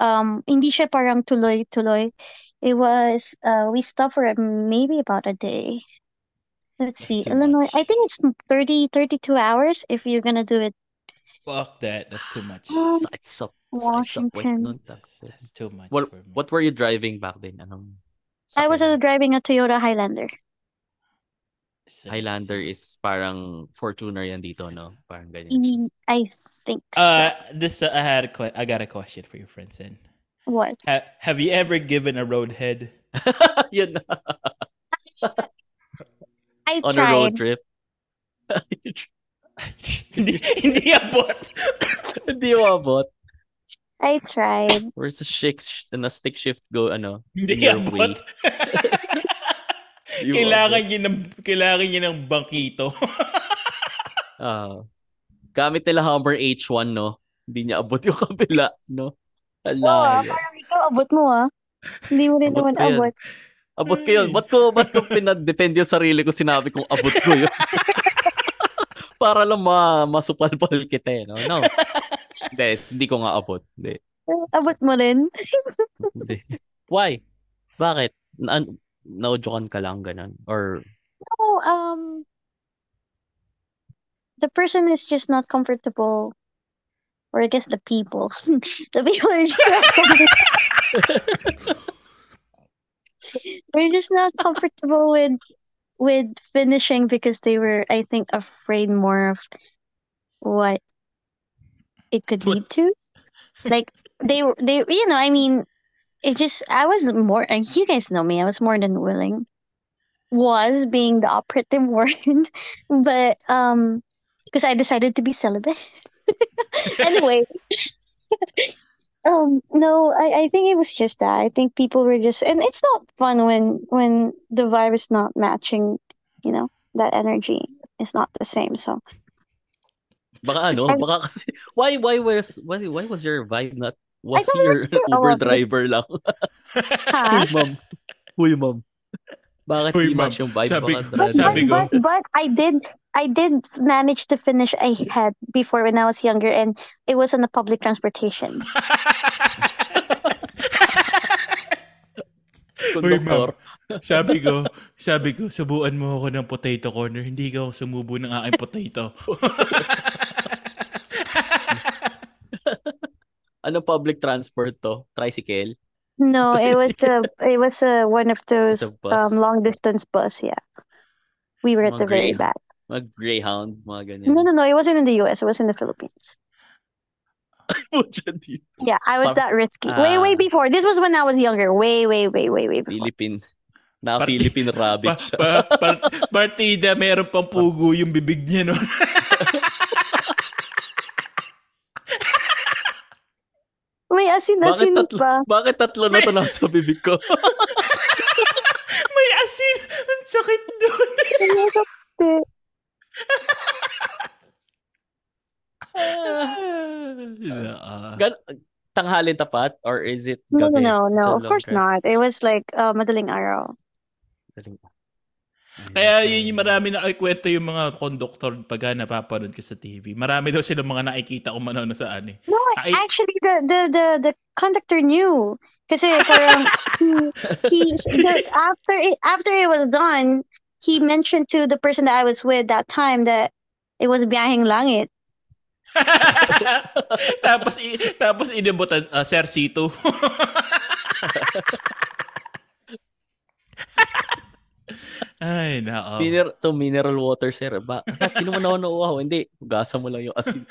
hindi siya parang tuloy-tuloy. It was, we stopped for maybe about a day. Let's see, so Illinois, much. I think it's 32 hours if you're gonna do it. Fuck that, that's too much. Washington. That's too much. What were you driving back then? I was driving a Toyota Highlander. Highlander is parang Fortuner yan dito, no? Parang ganyan. I think so. I got a question for you, Francine. What? Have you ever given a roadhead? Yun. I on tried. A road trip? Hindi abot. Hindi abot. I tried. Where's the stick shift go, Hindi abot. Kailangan niya ng bangkito. Gamit nila Hummer H1, no? Hindi niya abot yung kabila, no? Parang ikaw abot mo, Hindi mo rin abot naman abot. Abot ko yun. Ba't ko pinadepende yung sarili ko, sinabi kong abot ko yun? Para lang masupalpal kita, no? No. Hindi ko nga abot. Hindi. Abot mo rin? Hindi. Why? Bakit? Naudyokan ka lang, ganun? Or... No, the person is just not comfortable. Or I guess the people. The people are just not comfortable. We're just not comfortable with finishing because they were, I think, afraid more of what it could lead to. Like, they I was more, and you guys know me, I was more than willing. Was being the operative word, but because I decided to be celibate. Anyway, no, I think it was just that. I think people were just, and it's not fun when the vibe is not matching. That energy is not the same. So. Baka kasi why was your vibe not? Was your Uber driver lang? Huy, ma'am. Bakit di match yung vibe? But I did manage to finish a head before when I was younger, and it was on the public transportation. Huy, ma'am. Sabi ko, subuan mo ako ng potato corner. Hindi ka ako sumubo ng aking potato. Ano public transport to? Tricycle? No, it was one of those long distance bus. Yeah, we were at the very back. A Greyhound, mga ganyan. No. It wasn't in the US. It was in the Philippines. Yeah, I was that risky. Way before. This was when I was younger. Way before. Philippine. Na Philippine rabbit. Partida, meron pang pugo yung bibig niya noon. May asin-asin pa. Bakit tatlo na ito na sa bibig ko? May asin. Ang sakit doon. Ang sakit. Tanghali tapat or is it gabi? No. Of course not. It was like madaling araw. Kaya yun, marami na kwento yung mga conductor pag napapanood ko sa TV. Marami daw silang mga nakikita kung ano saan eh. No, actually the conductor knew kasi parang after it was done, he mentioned to the person that I was with that time that it was Biyaheng Langit. Tapos inibutan Sir Sito. Ay nako. Mineral water sir ba? Kinuha na ako. Hindi, gasa mo lang yung asin.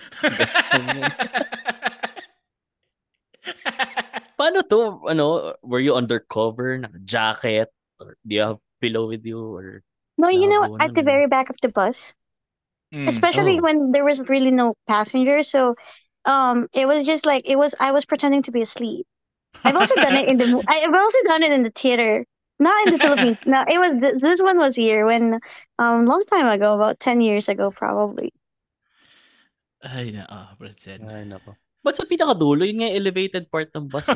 Paano to? Were you undercover? Naka-jacket? Or do you have pillow with you? Or no, at the very back of the bus. Especially when there was really no passenger, so it was just like I was pretending to be asleep. I've also done it in the theater, not in the Philippines. No, it was this one was here when long time ago, about 10 years ago probably. Ay na Francine. Ay na po. Ba't sa pinakadulo yung elevated part ng bus? Eh?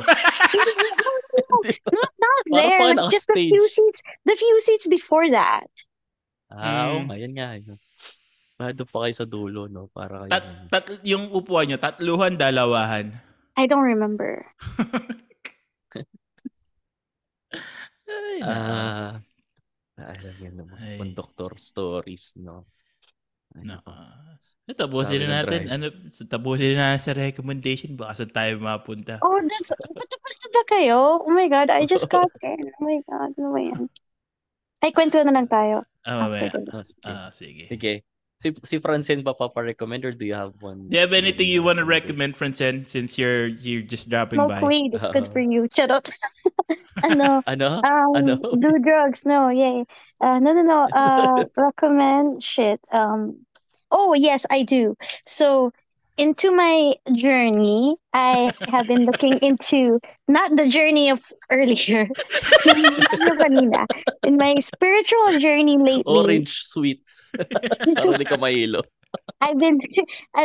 not there. Just the few seats before that. Oh, ayan nga. Mahado pa kayo sa dulo, no? Para kayo... yung upuan nyo, tatluhan, dalawahan. I don't remember. Alam yan naman. Conductor stories, no? Tapusin na natin. Tapusin na sa recommendation. Baka saan tayo mapunta. Oh, patapos na ba kayo? Oh my God, I just got in. Oh my God, ano ba yan? Ay, kwento na lang tayo. Sige. Si Francine ba paparecommend or do you have one? Do you have anything you want to recommend, Francine, since you're just dropping by? Smoke weed. It's good for you. Charot. Do drugs. No, yay. No. Recommend shit. Oh, yes, I do. So, into my journey, I have been looking into not the journey of earlier. In my spiritual journey lately. Orange sweets. I've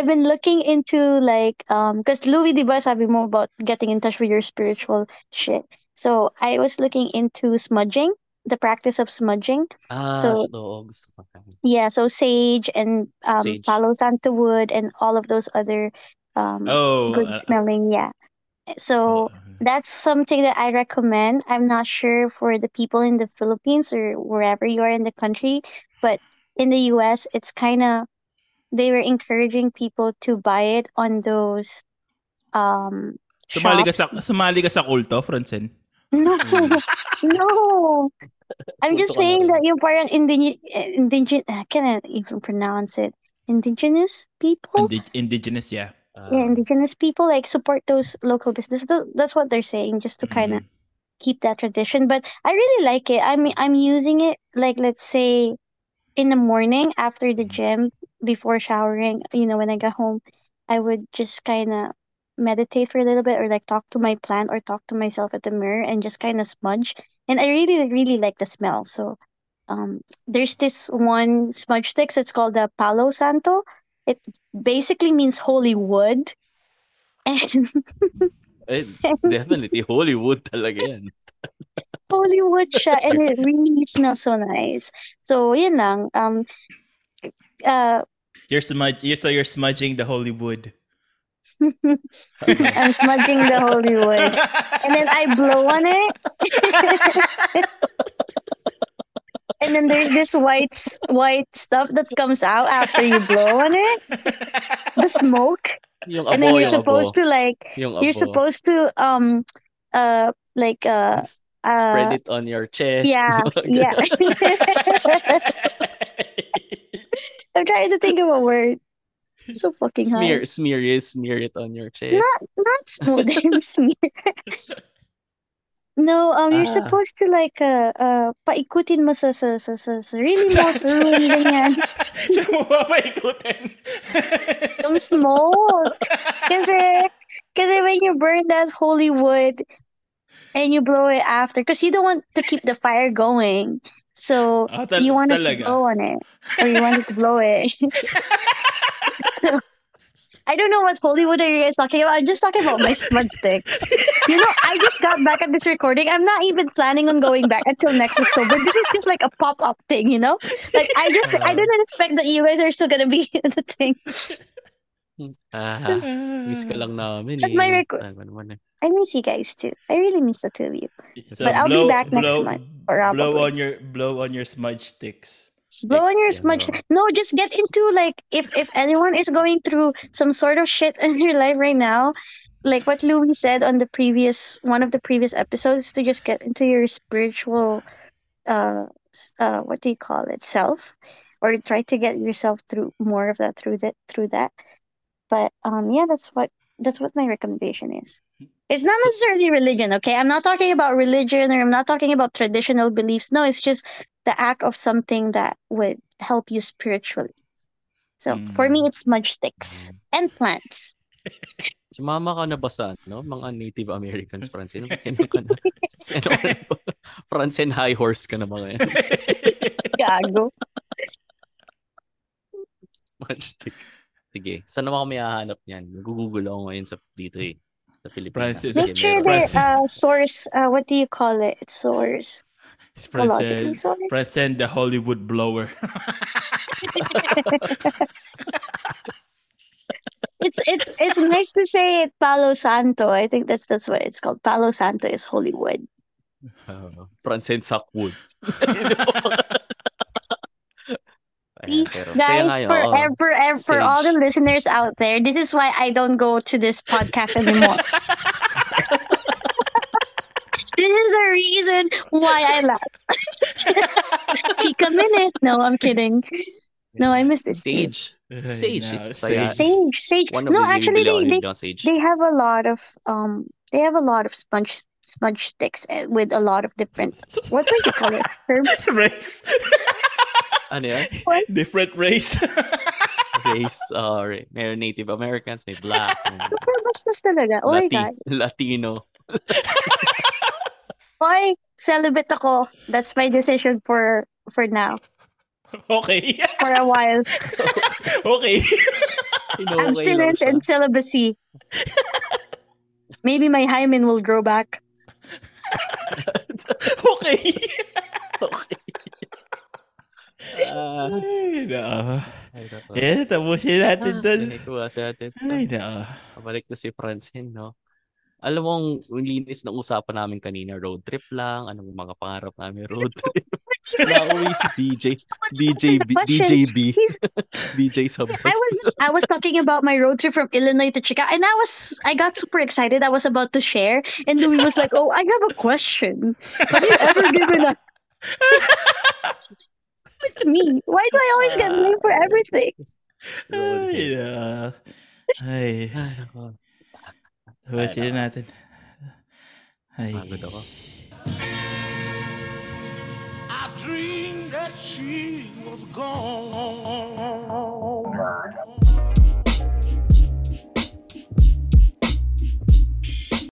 been looking into like because Louie, diba sabi mo about getting in touch with your spiritual shit. So I was looking into smudging, the practice of smudging. So sage and sage. Palo Santo wood and all of those other good smelling. So that's something that I recommend. I'm not sure for the people in the Philippines or wherever you are in the country, but in the US, it's kind of they were encouraging people to buy it on those Sumali ka sa kulto, Francine. No. I'm just saying that yung parang indigenous, can I even pronounce it? Indigenous people? Indigenous, yeah. Indigenous people like support those local businesses. That's what they're saying, just to kind of keep that tradition. But I really like it. I mean, I'm using it like let's say in the morning after the gym, before showering. When I got home, I would just kind of meditate for a little bit or like talk to my plant or talk to myself at the mirror and just kind of smudge, and I really like the smell. So there's this one smudge sticks, it's called the Palo Santo. It basically means holy wood, and definitely holy wood talaga yan. Holy wood siya, and it really smells so nice. So yun lang. You're smudging the holy wood. I'm smudging the holy wood, and then I blow on it. And then there's this white stuff that comes out after you blow on it, the smoke. Yung abo, and then you're supposed to spread it on your chest. Yeah. I'm trying to think of a word. I'm so fucking high. Smear it on your chest. Not smooth. Smear. No, you're supposed to like paikutin mo sa really mo sa room ganyan. Saan mo ba paikutin? Yung smoke. Kasi Because when you burn that holy wood and you blow it after, because you don't want to keep the fire going. So you want to blow on it, or you want to blow it. So, I don't know what holy wood are you guys talking about. I'm just talking about my smudge sticks. You know, I just got back at this recording. I'm not even planning on going back until next October. This is just like a pop-up thing, you know? Like, I didn't expect that you guys are still gonna be the thing. Miss ko lang namin. That's my record. I miss you guys too. I really miss the two of you. So but I'll be back next month. Blow on your smudge sticks. Blow on your smudge. No, just get into, like, if anyone is going through some sort of shit in your life right now, like what Louie said on the previous one of the previous episodes, is to just get into your spiritual, what do you call it, self, or try to get yourself through more of that through that. But yeah, that's what my recommendation is. It's not necessarily religion, okay? I'm not talking about religion, or I'm not talking about traditional beliefs. No, it's just the act of something that would help you spiritually. So, for me, it's smudge sticks and plants. Mama ka na ba sa, no? Mga Native Americans, Francine. Francine, high horse ka na ba ngayon? Gago. Smudge sticks. Sige. Saan naman ako may hahanap niyan? Nag-google ako ngayon sa D3. Sa Pilipinas. Make sure the source, what do you call it? Source. Present the Hollywood blower. It's nice to say it, Palo Santo. I think that's what it's called. Palo Santo is Hollywood. Francine Sackwood. Guys, for all the listeners out there, this is why I don't go to this podcast anymore. This is the reason why I laugh. Take a minute. No, I'm kidding. No, I miss this. Sage. No, actually, they have a lot of smudge sticks with a lot of different, what do you call it? Herbs? Race. Ano yan? What? Different race. Race. May Native Americans, may Black. Bastos talaga. Oh my God. Latino. Oy, celibate ako. That's my decision for now. Okay. For a while. Okay. Abstinence and celibacy. Maybe my hymen will grow back. Okay. Okay. Tapusin natin doon. Pinikuha sa atin. Pabalik na si Francine, no? Alam mo, ang linis ng usapan namin kanina, road trip lang, anong mga pangarap namin, road trip. Nauwi si DJB. DJ sa bus. I was talking about my road trip from Illinois to Chicago, and I got super excited. I was about to share, and Louis was like, oh, I have a question. Have you ever given up? It's me. Why do I always get blamed for everything? Tawasin natin. Pagod ako. I dreamed that she was gone.